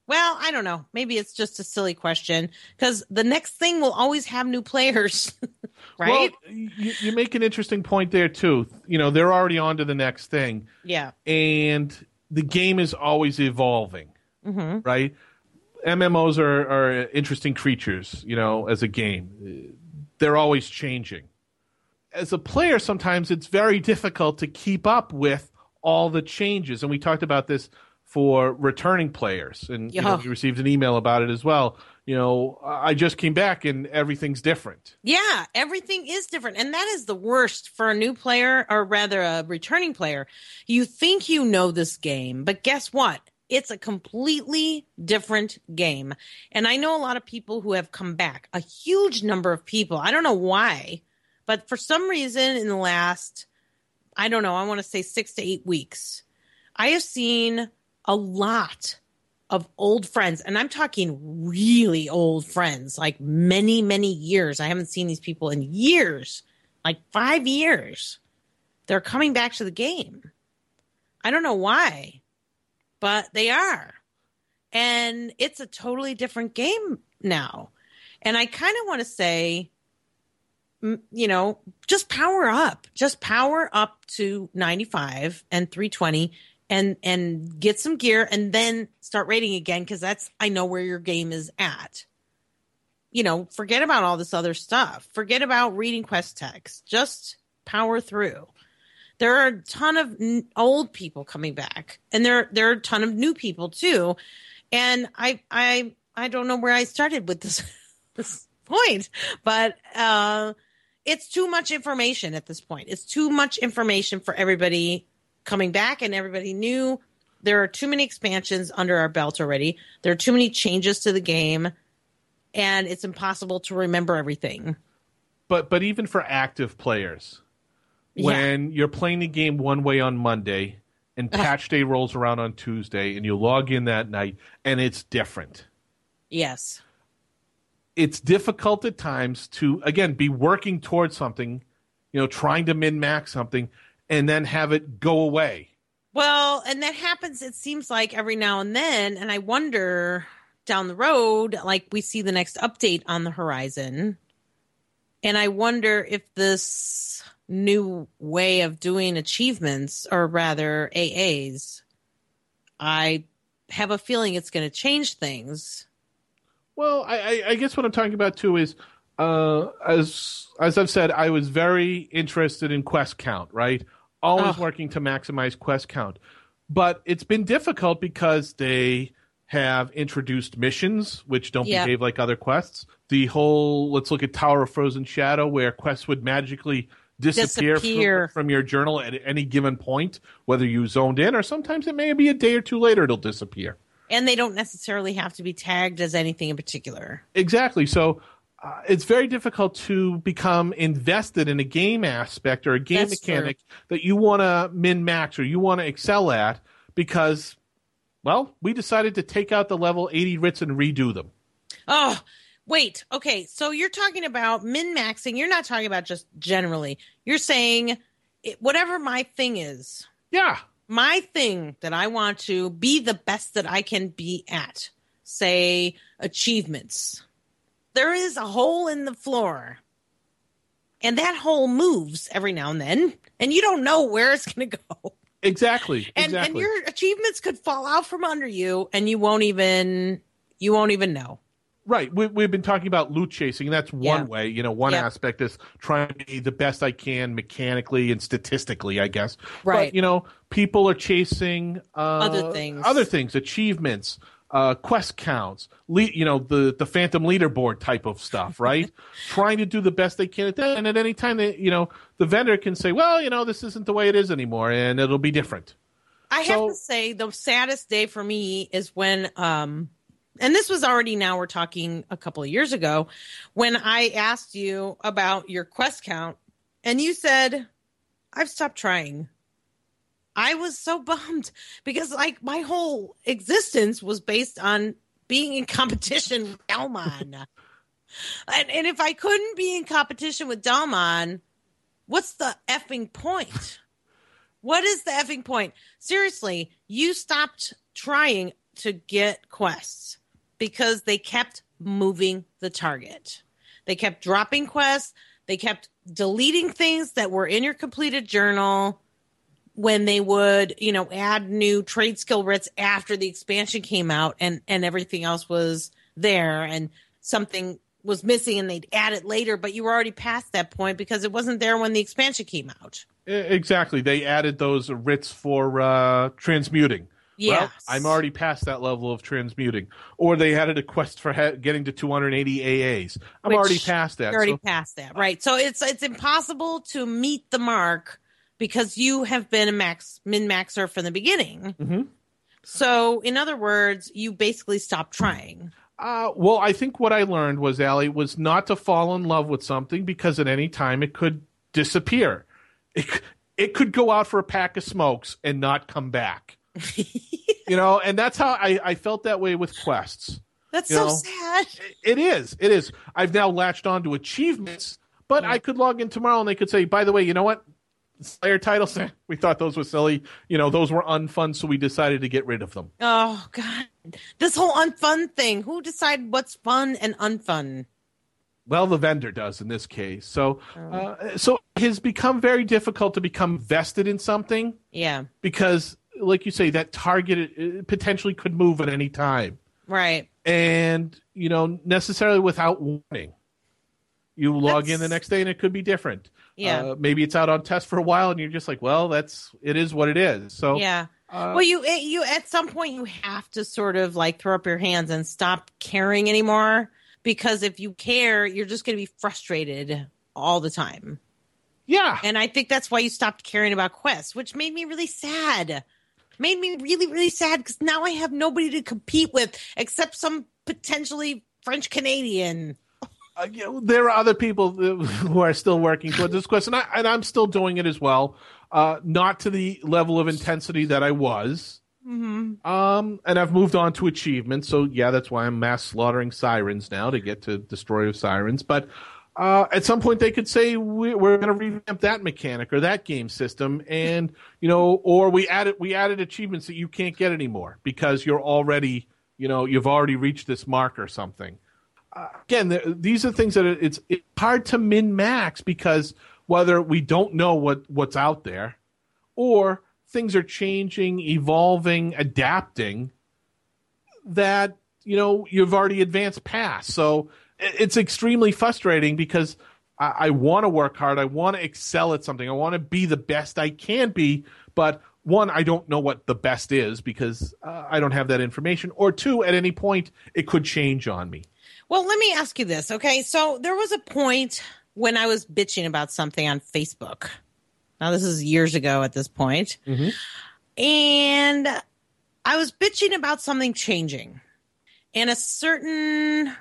Well, I don't know. Maybe it's just a silly question because the next thing will always have new players, right? Well, you make an interesting point there, too. You know, they're already on to the next thing. Yeah. And the game is always evolving, mm-hmm. right? MMOs are interesting creatures, you know, as a game. They're always changing. As a player, sometimes it's very difficult to keep up with all the changes. And we talked about this for returning players. And you know, we received an email about it as well. You know, I just came back and everything's different. Yeah, everything is different. And that is the worst for a new player, or rather a returning player. You think you know this game, but guess what? It's a completely different game. And I know a lot of people who have come back, a huge number of people. I don't know why, but for some reason in the last, I don't know, I want to say 6 to 8 weeks, I have seen a lot of old friends. And I'm talking really old friends, like many, many years. I haven't seen these people in years, like 5 years. They're coming back to the game. I don't know why. But they are. And it's a totally different game now. And I kind of want to say, you know, just power up. Just power up to 95 and 320 and get some gear and then start raiding again, because that's, I know where your game is at. You know, forget about all this other stuff. Forget about reading quest text. Just power through. There are a ton of old people coming back, and there are a ton of new people too. And I don't know where I started with this point, but it's too much information at this point. It's too much information for everybody coming back and everybody new. There are too many expansions under our belt already. There are too many changes to the game, and it's impossible to remember everything. But even for active players. When you're playing the game one way on Monday and patch day rolls around on Tuesday and you log in that night and it's different. Yes. It's difficult at times to, again, be working towards something, you know, trying to min-max something and then have it go away. Well, and that happens, it seems like, every now and then. And I wonder down the road, like we see the next update on the horizon. And I wonder if this new way of doing achievements, or rather AAs, I have a feeling it's going to change things. Well, I guess what I'm talking about too is, as I've said, I was very interested in quest count, right? Always working to maximize quest count. But it's been difficult because they have introduced missions which don't behave like other quests. The whole, let's look at Tower of Frozen Shadow, where quests would magically disappear from your journal at any given point, whether you zoned in, or sometimes it may be a day or two later it'll disappear. And they don't necessarily have to be tagged as anything in particular. Exactly. So it's very difficult to become invested in a game aspect or a game mechanic that you want to min-max or you want to excel at because, well, we decided to take out the level 80 writs and redo them. Oh, wait, okay, so you're talking about min-maxing. You're not talking about just generally. You're saying whatever my thing is. Yeah. My thing that I want to be the best that I can be at, say, achievements. There is a hole in the floor, and that hole moves every now and then, and you don't know where it's going to go. Exactly. And your achievements could fall out from under you, and you won't even know. Right. We've been talking about loot chasing. And that's one way, you know, one aspect is trying to be the best I can mechanically and statistically, I guess. Right. But, you know, people are chasing other things, achievements, quest counts, the phantom leaderboard type of stuff, right? Trying to do the best they can at that. And at any time, the vendor can say, well, you know, this isn't the way it is anymore and it'll be different. I have to say the saddest day for me is when and this was already, now we're talking a couple of years ago, when I asked you about your quest count and you said, I've stopped trying. I was so bummed because like my whole existence was based on being in competition with Delmon. And if I couldn't be in competition with Delmon, what's the effing point? What is the effing point? Seriously, you stopped trying to get quests because they kept moving the target. They kept dropping quests. They kept deleting things that were in your completed journal when they would, you know, add new trade skill writs after the expansion came out and everything else was there and something was missing and they'd add it later, but you were already past that point because it wasn't there when the expansion came out. Exactly. They added those writs for transmuting. Yes. Well, I'm already past that level of transmuting. Or they added a quest for getting to 280 AAs. I'm already past that. You're already past that, right. So it's impossible to meet the mark because you have been a min-maxer from the beginning. Mm-hmm. So, in other words, you basically stopped trying. Well, I think what I learned was, Allie, was not to fall in love with something because at any time it could disappear. It could go out for a pack of smokes and not come back. You know, and that's how I felt that way with quests. That's so sad. It is. I've now latched on to achievements, but I could log in tomorrow and they could say, by the way, you know what? Slayer titles, we thought those were silly. You know, those were unfun, so we decided to get rid of them. Oh, God. This whole unfun thing. Who decided what's fun and unfun? Well, the vendor does in this case. So it has become very difficult to become vested in something. Yeah. Because, like you say, that target potentially could move at any time. Right. And, you know, necessarily without warning. You log in the next day and it could be different. Yeah. Maybe it's out on test for a while and you're just like, well, it is what it is. So, yeah. Well, you at some point you have to sort of like throw up your hands and stop caring anymore. Because if you care, you're just going to be frustrated all the time. Yeah. And I think that's why you stopped caring about quests, which made me really sad. Made me really, really sad because now I have nobody to compete with except some potentially French Canadian. You know, there are other people who are still working towards this quest, and I'm still doing it as well. Not to the level of intensity that I was. Mm-hmm. And I've moved on to achievements, so yeah, that's why I'm mass slaughtering sirens now to get to Destroyer of Sirens. But at some point they could say we're going to revamp that mechanic or that game system, and you know, or we added achievements that you can't get anymore because you've already reached this mark or something. Again, these are things that it's hard to min-max because whether we don't know what's out there or things are changing, evolving, adapting that, you know, you've already advanced past. So it's extremely frustrating because I want to work hard. I want to excel at something. I want to be the best I can be. But one, I don't know what the best is because I don't have that information. Or two, at any point, it could change on me. Well, let me ask you this. Okay, so there was a point when I was bitching about something on Facebook. Now, this is years ago at this point. Mm-hmm. And I was bitching about something changing. And a certain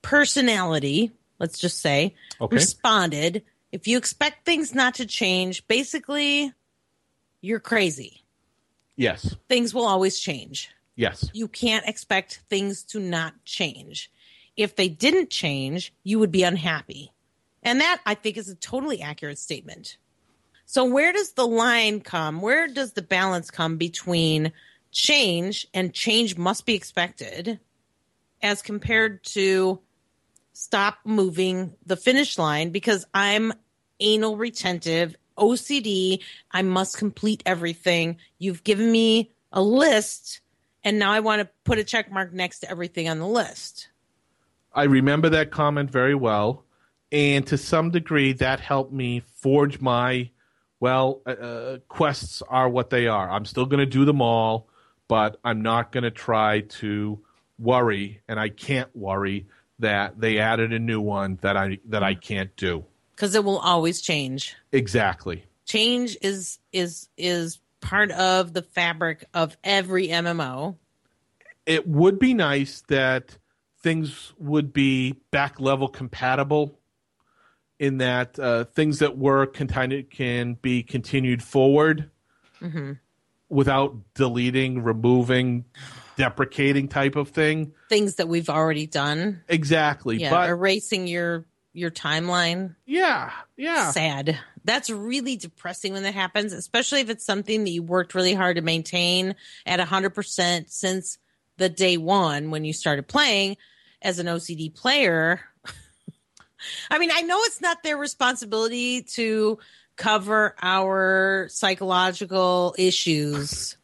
personality, let's just say, responded, if you expect things not to change, basically, you're crazy. Yes. Things will always change. Yes. You can't expect things to not change. If they didn't change, you would be unhappy. And that, I think, is a totally accurate statement. So where does the line come? Where does the balance come between change and change must be expected as compared to stop moving the finish line because I'm anal retentive, OCD, I must complete everything. You've given me a list and now I want to put a check mark next to everything on the list. I remember that comment very well. And to some degree, that helped me forge my... Well, quests are what they are. I'm still going to do them all, but I'm not going to try to worry, and I can't worry that they added a new one that I can't do. Because it will always change. Exactly. Change is part of the fabric of every MMO. It would be nice that things would be back-level compatible in that things that were can be continued forward mm-hmm. without deleting, removing, deprecating type of thing. Things that we've already done. Exactly. Yeah, but erasing your timeline. Yeah, yeah. Sad. That's really depressing when that happens, especially if it's something that you worked really hard to maintain at 100% since the day one when you started playing as an OCD player. I mean, I know it's not their responsibility to cover our psychological issues,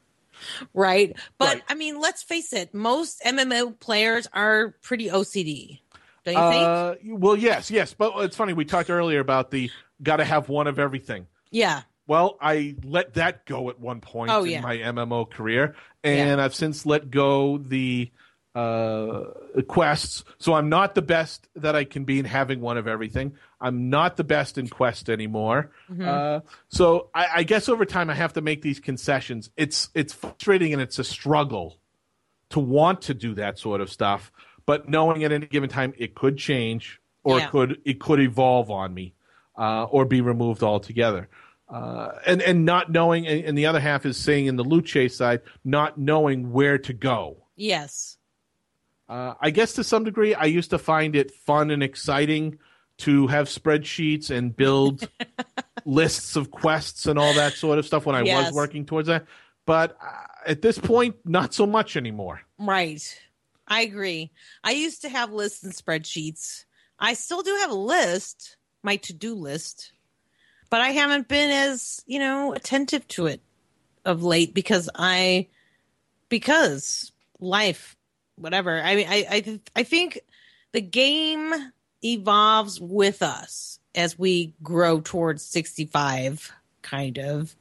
right? But, right. I mean, let's face it. Most MMO players are pretty OCD, don't you think? Well, yes. But it's funny. We talked earlier about the got to have one of everything. Yeah. Well, I let that go at one point in my MMO career, and I've since let go the quests. So I'm not the best that I can be in having one of everything. I'm not the best in quest anymore. Mm-hmm. So I guess over time I have to make these concessions. It's frustrating and it's a struggle to want to do that sort of stuff, but knowing at any given time it could change or it could evolve on me or be removed altogether. And not knowing, and the other half is saying in the loot chase side, not knowing where to go. Yes. I guess to some degree, I used to find it fun and exciting to have spreadsheets and build lists of quests and all that sort of stuff when I was working towards that. But at this point, not so much anymore. Right. I agree. I used to have lists and spreadsheets. I still do have a list, my to-do list, but I haven't been as, attentive to it of late because life. Whatever. I mean, I think the game evolves with us as we grow towards 65, kind of,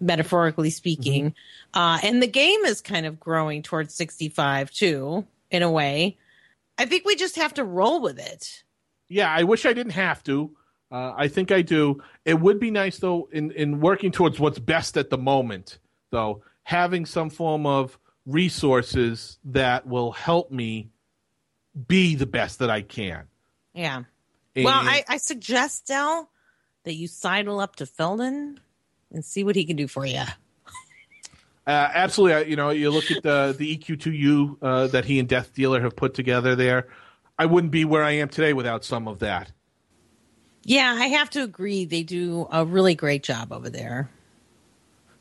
metaphorically speaking. Mm-hmm. And the game is kind of growing towards 65, too, in a way. I think we just have to roll with it. Yeah, I wish I didn't have to. I think I do. It would be nice, though, in working towards what's best at the moment, though, having some form of resources that will help me be the best that I can. Yeah. And well, I suggest, Del, that you sidle up to Felden and see what he can do for you. Absolutely. You look at the EQ2U that he and Death Dealer have put together there. I wouldn't be where I am today without some of that. Yeah, I have to agree. They do a really great job over there.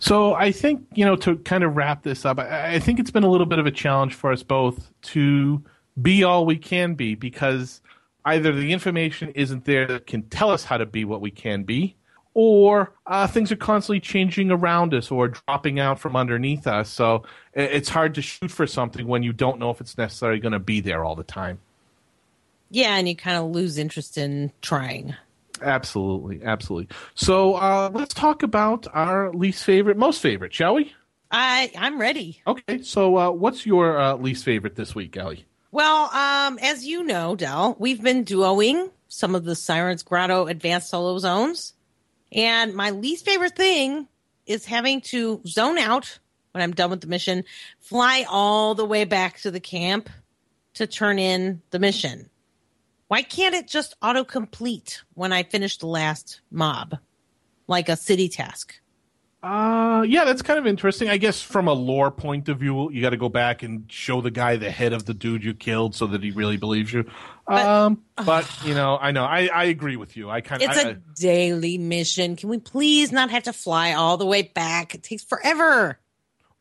So I think, to kind of wrap this up, I think it's been a little bit of a challenge for us both to be all we can be, because either the information isn't there that can tell us how to be what we can be, or things are constantly changing around us or dropping out from underneath us. So it's hard to shoot for something when you don't know if it's necessarily going to be there all the time. Yeah, and you kind of lose interest in trying. Absolutely, absolutely. So let's talk about our least favorite, most favorite, shall we? I'm ready. Okay, so what's your least favorite this week, Allie? Well, as you know, Del, we've been duoing some of the Siren's Grotto advanced solo zones, and my least favorite thing is having to zone out when I'm done with the mission, fly all the way back to the camp to turn in the mission. Why can't it just autocomplete when I finish the last mob, like a city task? Yeah, that's kind of interesting. I guess from a lore point of view, you got to go back and show the guy the head of the dude you killed so that he really believes you. I know. I agree with you. It's a daily mission. Can we please not have to fly all the way back? It takes forever.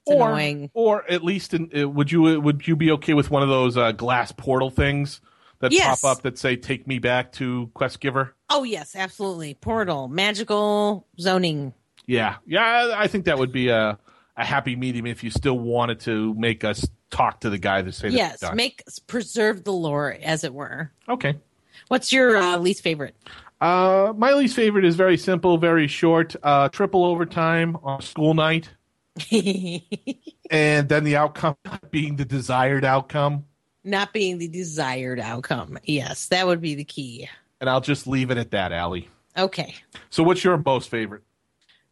Or annoying. Or at least would you be okay with one of those glass portal things that pop up that say, take me back to Quest Giver? Oh, yes, absolutely. Portal, magical zoning. Yeah. Yeah, I think that would be a happy medium if you still wanted to make us talk to the guy to say that. Yes, preserve the lore, as it were. Okay. What's your least favorite? My least favorite is very simple, very short. Triple overtime on school night. And then the outcome being the desired outcome. Not being the desired outcome. Yes, that would be the key. And I'll just leave it at that, Allie. Okay. So what's your most favorite?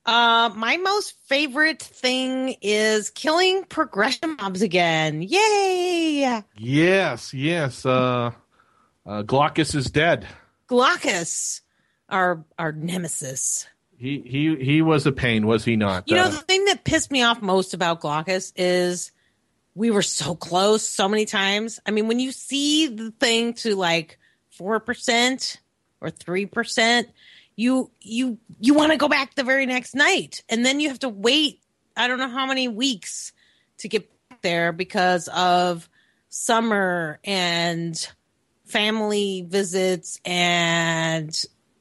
My most favorite thing is killing progression mobs again. Yay! Yes. Glaucus is dead. Glaucus, our nemesis. He was a pain, was he not? You know, the thing that pissed me off most about Glaucus is we were so close so many times. I mean, when you see the thing to like 4% or 3%, you want to go back the very next night, and then you have to wait I don't know how many weeks to get there because of summer and family visits and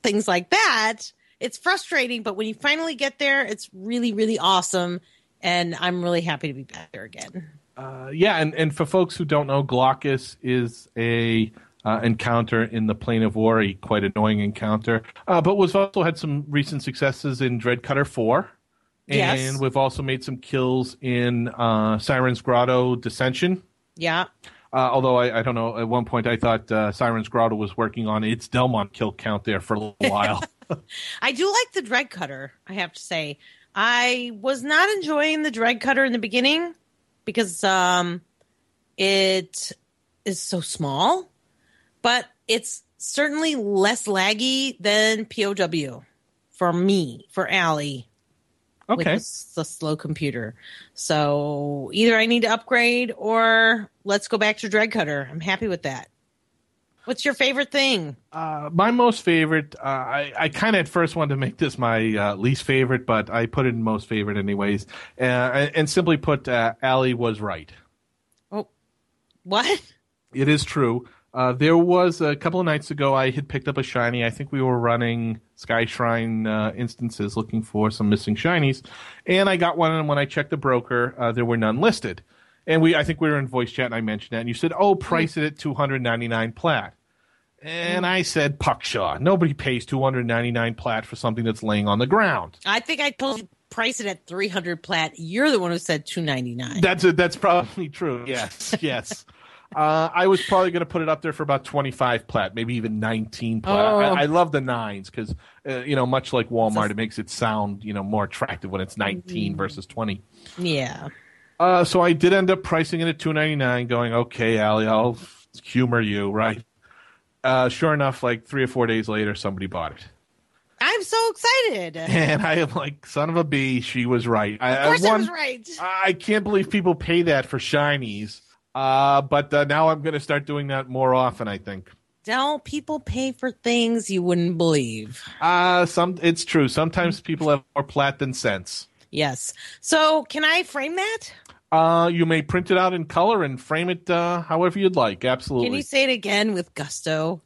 things like that. It's frustrating, but when you finally get there, it's really, really awesome, and I'm really happy to be back there again. Yeah, and for folks who don't know, Glaucus is a encounter in the Plane of War, quite annoying encounter, but we've also had some recent successes in Dreadcutter 4, and yes. We've also made some kills in Siren's Grotto Dissension. Yeah. Although I don't know, at one point I thought Siren's Grotto was working on its Delmon kill count there for a little while. I do like the Dreadcutter, I have to say. I was not enjoying the Dreadcutter in the beginning because it is so small, but it's certainly less laggy than POW for me, for Allie. Okay. With the slow computer. So either I need to upgrade or let's go back to Dreadcutter. I'm happy with that. What's your favorite thing? My most favorite, I kind of at first wanted to make this my least favorite, but I put it in most favorite anyways. And simply put, Allie was right. Oh, what? It is true. There was a couple of nights ago I had picked up a shiny. I think we were running Sky Shrine instances looking for some missing shinies. And I got one, and when I checked the broker, there were none listed. And I think we were in voice chat, and I mentioned that. And you said, oh, price it at $299 plat. And I said, puckshaw. Nobody pays $299 plat for something that's laying on the ground. I think I told you price it at $300 plat. You're the one who said $299. That's probably true. Yes, yes. I was probably going to put it up there for about 25 plat, maybe even 19 plat. Oh. I love the nines because, you know, much like Walmart, it makes it sound, you know, more attractive when it's 19 versus 20. Yeah. So I did end up pricing it at $299, going, okay, Allie, I'll humor you, right? Sure enough, like 3 or 4 days later, somebody bought it. I'm so excited. And I am like, son of a bee, she was right. Of course I was right. I can't believe people pay that for shinies. But now I'm going to start doing that more often, I think. Don't people pay for things you wouldn't believe? It's true. Sometimes people have more plat than sense. Yes. So can I frame that? You may print it out in color and frame it however you'd like. Absolutely. Can you say it again with gusto?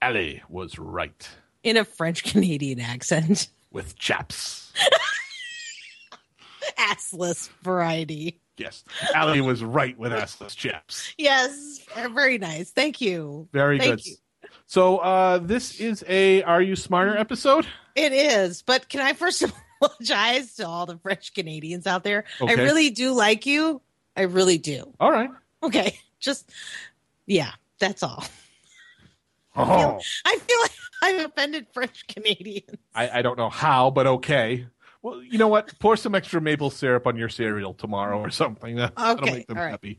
Allie was right. In a French-Canadian accent. With chaps. Assless variety. Yes. Allie was right with assless chaps. Yes. Very nice. Thank you. Very good. Thank you. So this is a Are You Smarter episode? It is. But can I first of all apologize to all the French Canadians out there. Okay. I really do like you. I really do. All right. Okay. Just, yeah, that's all. Oh. I feel like I've offended French Canadians. I don't know how, but okay. Well, you know what? Pour some extra maple syrup on your cereal tomorrow or something. That'll make them happy.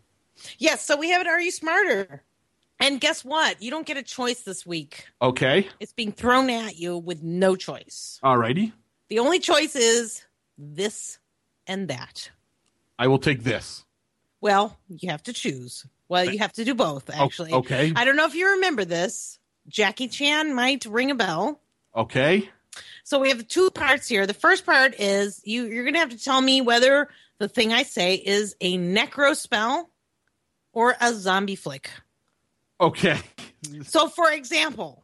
Yes, so we have an Are You Smarter? And guess what? You don't get a choice this week. Okay. It's being thrown at you with no choice. All righty. The only choice is this and that. I will take this. Well, you have to choose. Well, you have to do both, actually. Okay. I don't know if you remember this. Jackie Chan might ring a bell. Okay. So we have two parts here. The first part is you're going to have to tell me whether the thing I say is a necro spell or a zombie flick. Okay. So, for example,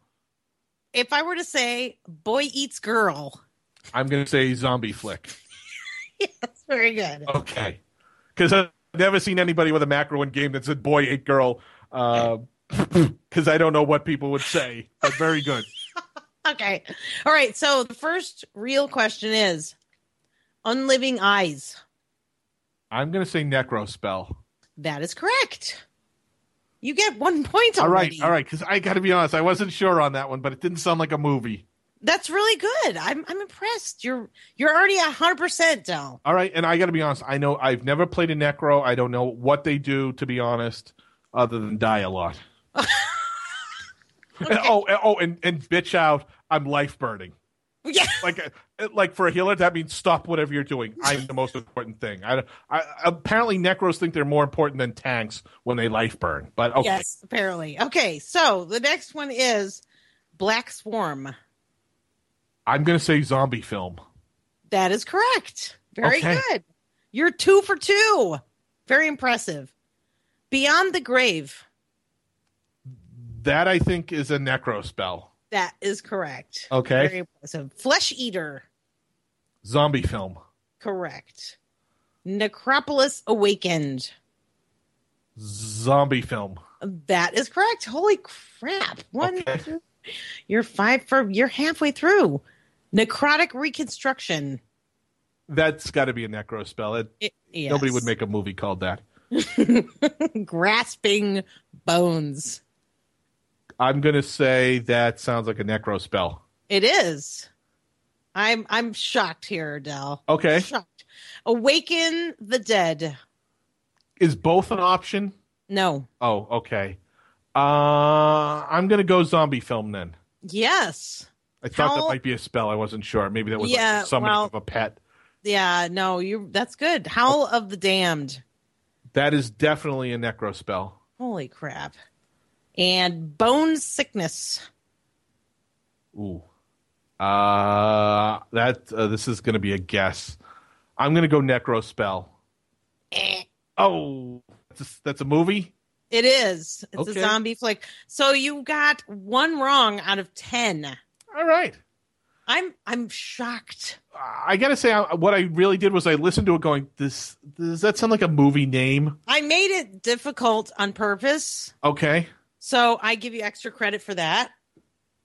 if I were to say boy eats girl... I'm going to say zombie flick. Yes, very good. Okay. Because I've never seen anybody with a macro in game that said boy ate girl. Because I don't know what people would say. But very good. Okay. All right. So the first real question is unliving eyes. I'm going to say necro spell. That is correct. You get 1 point already. All right. Because I got to be honest. I wasn't sure on that one, but it didn't sound like a movie. That's really good. I'm impressed. You're already 100% down. All right, and I got to be honest. I know I've never played a necro. I don't know what they do, to be honest, other than die a lot. Okay. And bitch out. I'm life burning. Yeah. Like for a healer, that means stop whatever you're doing. I'm the most important thing. Apparently, Necros think they're more important than tanks when they life burn. But okay. Yes, apparently. Okay, so the next one is Black Swarm. I'm going to say zombie film. That is correct. Very good. You're 2 for 2. Very impressive. Beyond the Grave. That, I think, is a Necro spell. That is correct. Okay. Very impressive. Flesh Eater. Zombie film. Correct. Necropolis Awakened. Zombie film. That is correct. Holy crap. One, two. You're halfway through. Necrotic Reconstruction. That's got to be a Necro spell. Yes. Nobody would make a movie called that. Grasping Bones. I'm going to say that sounds like a Necro spell. It is. I'm shocked here, Del. Okay. Shocked. Awaken the Dead. Is both an option? No. Oh, okay. I'm going to go zombie film then. Yes. I thought that might be a spell. I wasn't sure. Maybe that was like summoning of a pet. Yeah, no, that's good. Howl of the Damned. That is definitely a Necro spell. Holy crap. And Bone Sickness. Ooh. This is going to be a guess. I'm going to go Necro spell. Oh, that's a movie? It is. It's a zombie flick. So you got one wrong out of 10. All right. I'm shocked. I got to say, what I really did was I listened to it going, does that sound like a movie name? I made it difficult on purpose. Okay. So I give you extra credit for that.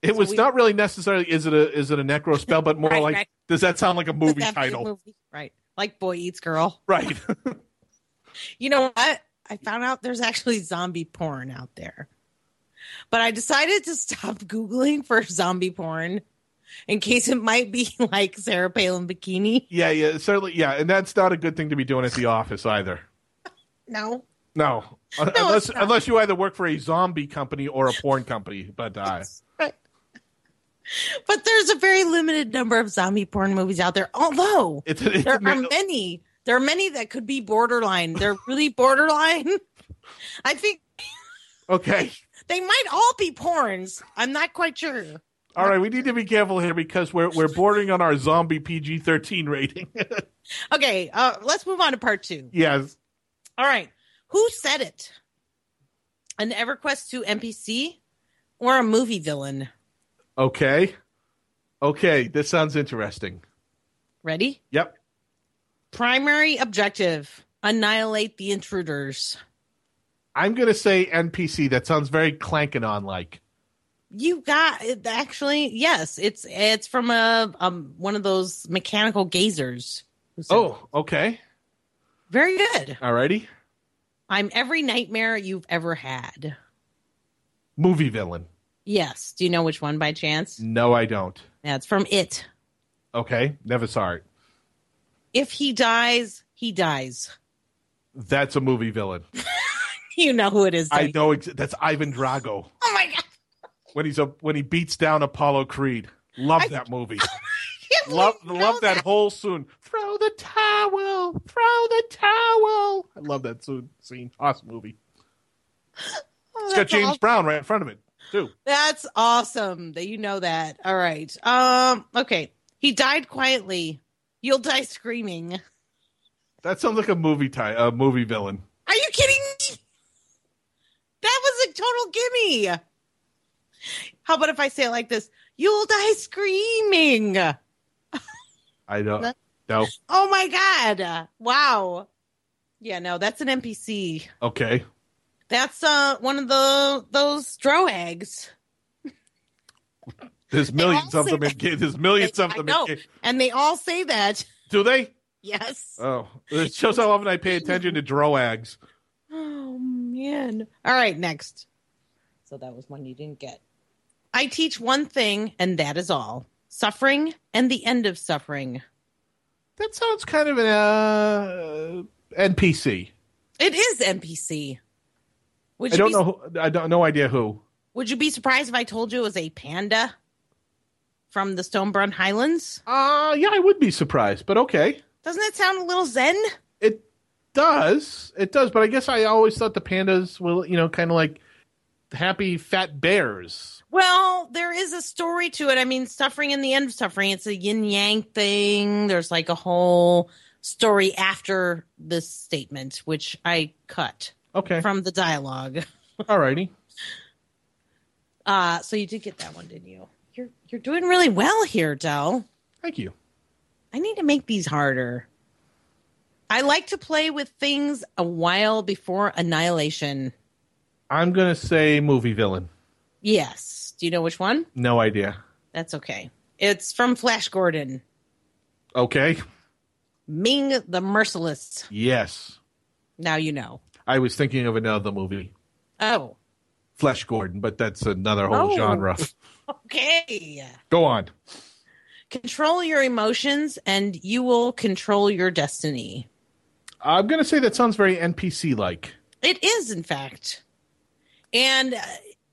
It was not really necessarily is it a Necro spell, but more right. Does that sound like a movie title? A movie? Right. Like Boy Eats Girl. Right. You know what? I found out there's actually zombie porn out there. But I decided to stop Googling for zombie porn in case it might be like Sarah Palin bikini. Yeah, certainly. Yeah, and that's not a good thing to be doing at the office either. No. Unless you either work for a zombie company or a porn company. But right. But there's a very limited number of zombie porn movies out there, although there are many. There are many that could be borderline. They're really borderline. I think. Okay. They might all be porns. I'm not quite sure. All right, we need to be careful here because we're bordering on our zombie PG-13 rating. Okay, let's move on to part 2. Yes. All right. Who said it? An EverQuest 2 NPC or a movie villain? Okay, this sounds interesting. Ready? Yep. Primary objective, annihilate the intruders. I'm going to say NPC. That sounds very Clankanon-like. You got it. Actually, yes. It's from one of those mechanical gazers. Oh, okay. Very good. Alrighty. I'm every nightmare you've ever had. Movie villain. Yes. Do you know which one by chance? No, I don't. That's from It. Okay. Never saw it. If he dies, he dies. That's a movie villain. You know who it is. Though. I know. That's Ivan Drago. Oh, my God. When he beats down Apollo Creed. Love that movie. Love that whole scene. Throw the towel. Throw the towel. I love that scene. Awesome movie. Oh, it's got James Brown right in front of it, too. That's awesome that you know that. All right. Okay. He died quietly. You'll die screaming. That sounds like a movie villain. Are you kidding me? That was a total gimme. How about if I say it like this? You'll die screaming. I don't know. Oh, my God. Wow. Yeah, no, that's an NPC. Okay. That's one of those Droags. There's millions of them in games. And they all say that. Do they? Yes. Oh, it shows how often I pay attention to Droags. Oh, man. All right, next. So that was one you didn't get. I teach one thing, and that is all. Suffering and the end of suffering. That sounds kind of an NPC. It is NPC. I don't know who. Would you be surprised if I told you it was a panda from the Stonebrun Highlands? Yeah, I would be surprised, but okay. Doesn't it sound a little zen? It does, but I guess I always thought the pandas were, you know, kind of like happy fat bears. Well, there is a story to it. I mean, suffering in the end of suffering, it's a yin-yang thing. There's like a whole story after this statement, which I cut from the dialogue. Alrighty. So you did get that one, didn't you? You're doing really well here, Del. Thank you. I need to make these harder. I like to play with things a while before annihilation. I'm going to say movie villain. Yes. Do you know which one? No idea. That's okay. It's from Flash Gordon. Okay. Ming the Merciless. Yes. Now you know. I was thinking of another movie. Oh. Flash Gordon, but that's another whole genre. Okay. Go on. Control your emotions and you will control your destiny. I'm going to say that sounds very NPC-like. It is, in fact. And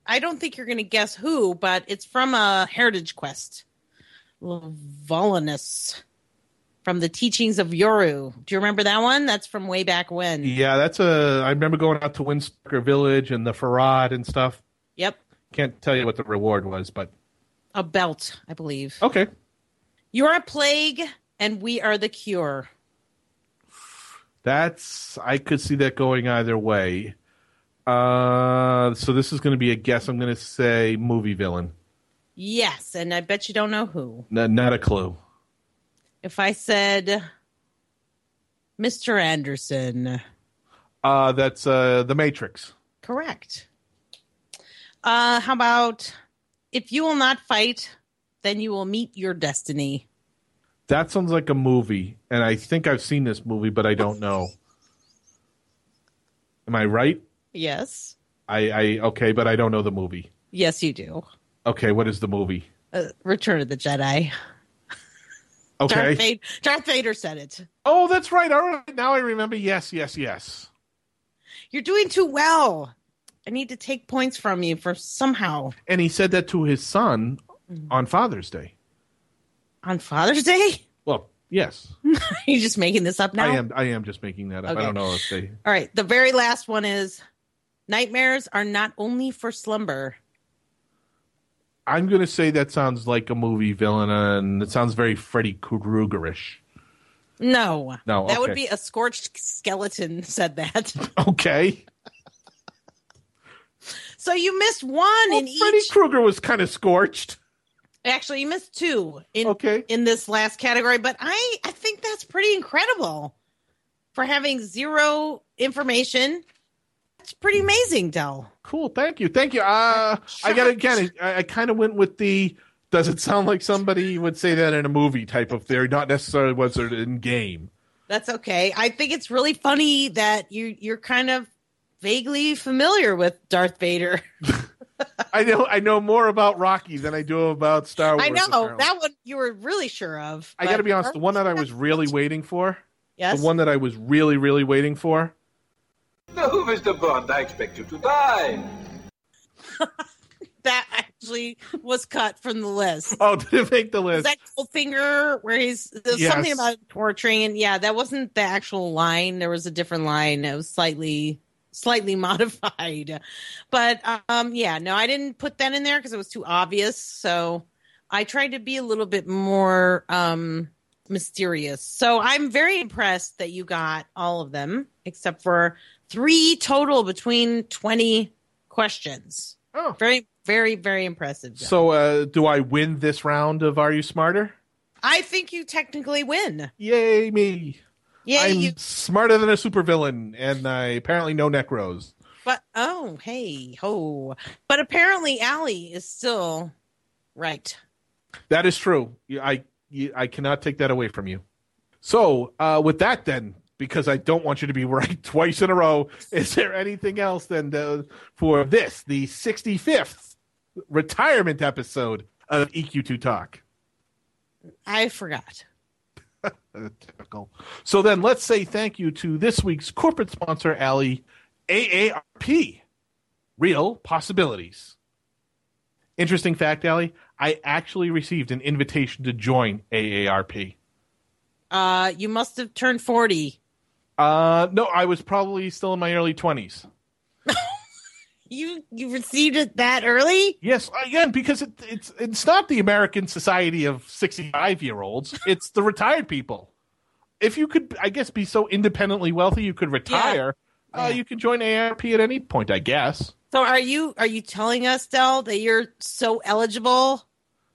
I don't think you're going to guess who, but it's from a heritage quest. Volunus from the Teachings of Yoru. Do you remember that one? That's from way back when. Yeah, I remember going out to Windstalker Village and the Farad and stuff. Yep. Can't tell you what the reward was, but. A belt, I believe. Okay. You're a plague and we are the cure. I could see that going either way. So this is going to be a guess. I'm going to say movie villain. Yes, and I bet you don't know who. No, not a clue. If I said Mr. Anderson. That's The Matrix. Correct. How about if you will not fight, then you will meet your destiny. That sounds like a movie, and I think I've seen this movie, but I don't know. Am I right? Yes. Okay, but I don't know the movie. Yes, you do. Okay, what is the movie? Return of the Jedi. Okay. Darth Vader said it. Oh, that's right. All right, now I remember. Yes. You're doing too well. I need to take points from you for somehow. And he said that to his son on Father's Day. On Father's Day? Well, yes. Are you just making this up now? I am just making that up. Okay. I don't know if they... All right. The very last one is nightmares are not only for slumber. I'm going to say that sounds like a movie villain, and it sounds very Freddy Krueger-ish. No. Okay. That would be a scorched skeleton said that. Okay. So you missed one in each. Freddy Krueger was kind of scorched. Actually, you missed two in this last category, but I think that's pretty incredible for having zero information. That's pretty amazing, Del. Cool. Thank you. I kind of went with the, does it sound like somebody would say that in a movie type of theory, not necessarily was it in game. That's okay. I think it's really funny that you're kind of vaguely familiar with Darth Vader. I know more about Rocky than I do about Star Wars. I know. Apparently. That one you were really sure of. I got to be honest. The one that I was really waiting for. Yes. The one that I was really, really waiting for. Now, who is the Bond? I expect you to die. That actually was cut from the list. Oh, did it make the list? That Goldfinger where there's something about torturing. And yeah, that wasn't the actual line. There was a different line. It was slightly modified, but I didn't put that in there because it was too obvious, so I tried to be a little bit more mysterious. So I'm very impressed that you got all of them except for 3 total between 20 questions. Oh, very, very, very impressive, John. So do I win this round of Are You Smarter? I think you technically win. Yay me. Yeah, I'm smarter than a supervillain, and I apparently know Necros. But, But apparently Allie is still right. That is true. I cannot take that away from you. So, with that then, because I don't want you to be right twice in a row, is there anything else then for this, the 65th retirement episode of EQ2 Talk? I forgot. Typical. So then let's say thank you to this week's corporate sponsor, Allie, AARP, Real Possibilities. Interesting fact, Allie, I actually received an invitation to join AARP. You must have turned 40. No, I was probably still in my early 20s. You received it that early? Yes, again, because it's not the American Society of 65-year-olds. It's the retired people. If you could, I guess, be so independently wealthy you could retire, you can join AARP at any point, I guess. So are you telling us, Del, that you're so eligible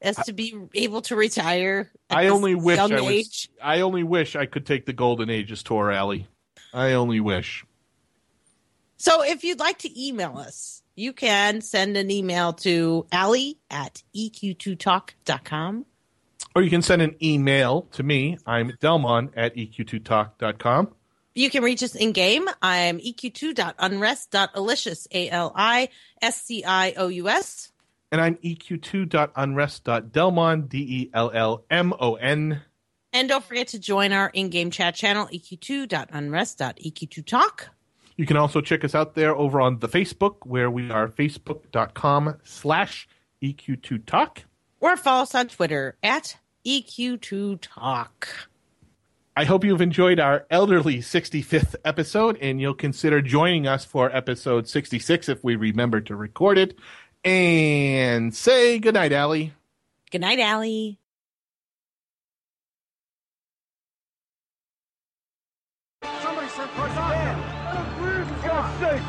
as to be able to retire at this young age? I only wish I could take the Golden Ages tour, Allie. I only wish. So if you'd like to email us, you can send an email to allie@eq2talk.com. Or you can send an email to me. I'm delmon@eq2talk.com. You can reach us in-game. I'm eq2.unrest.alicious, ALISCIOUS. And I'm eq2.unrest.delmon, DELLMON. And don't forget to join our in-game chat channel, eq2.unrest.eq2talk. You can also check us out there over on the Facebook, where we are facebook.com/eq2talk. Or follow us on Twitter @EQ2Talk. I hope you've enjoyed our elderly 65th episode, and you'll consider joining us for episode 66 if we remember to record it. And say goodnight, Allie. Good night, Allie. Somebody sent for us.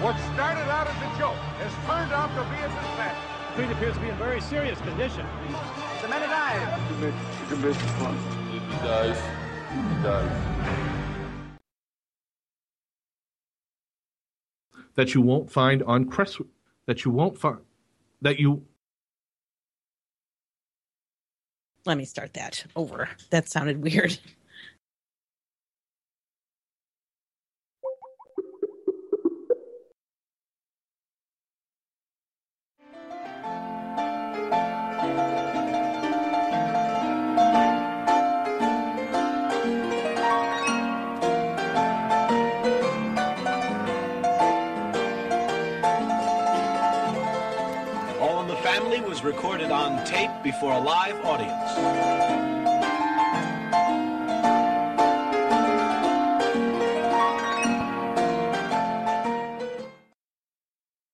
What started out as a joke has turned out to be a disaster. The street appears to be in very serious condition. The men are dying. He dies. That you won't find on Crest. Let me start that over. That sounded weird. Recorded on tape before a live audience.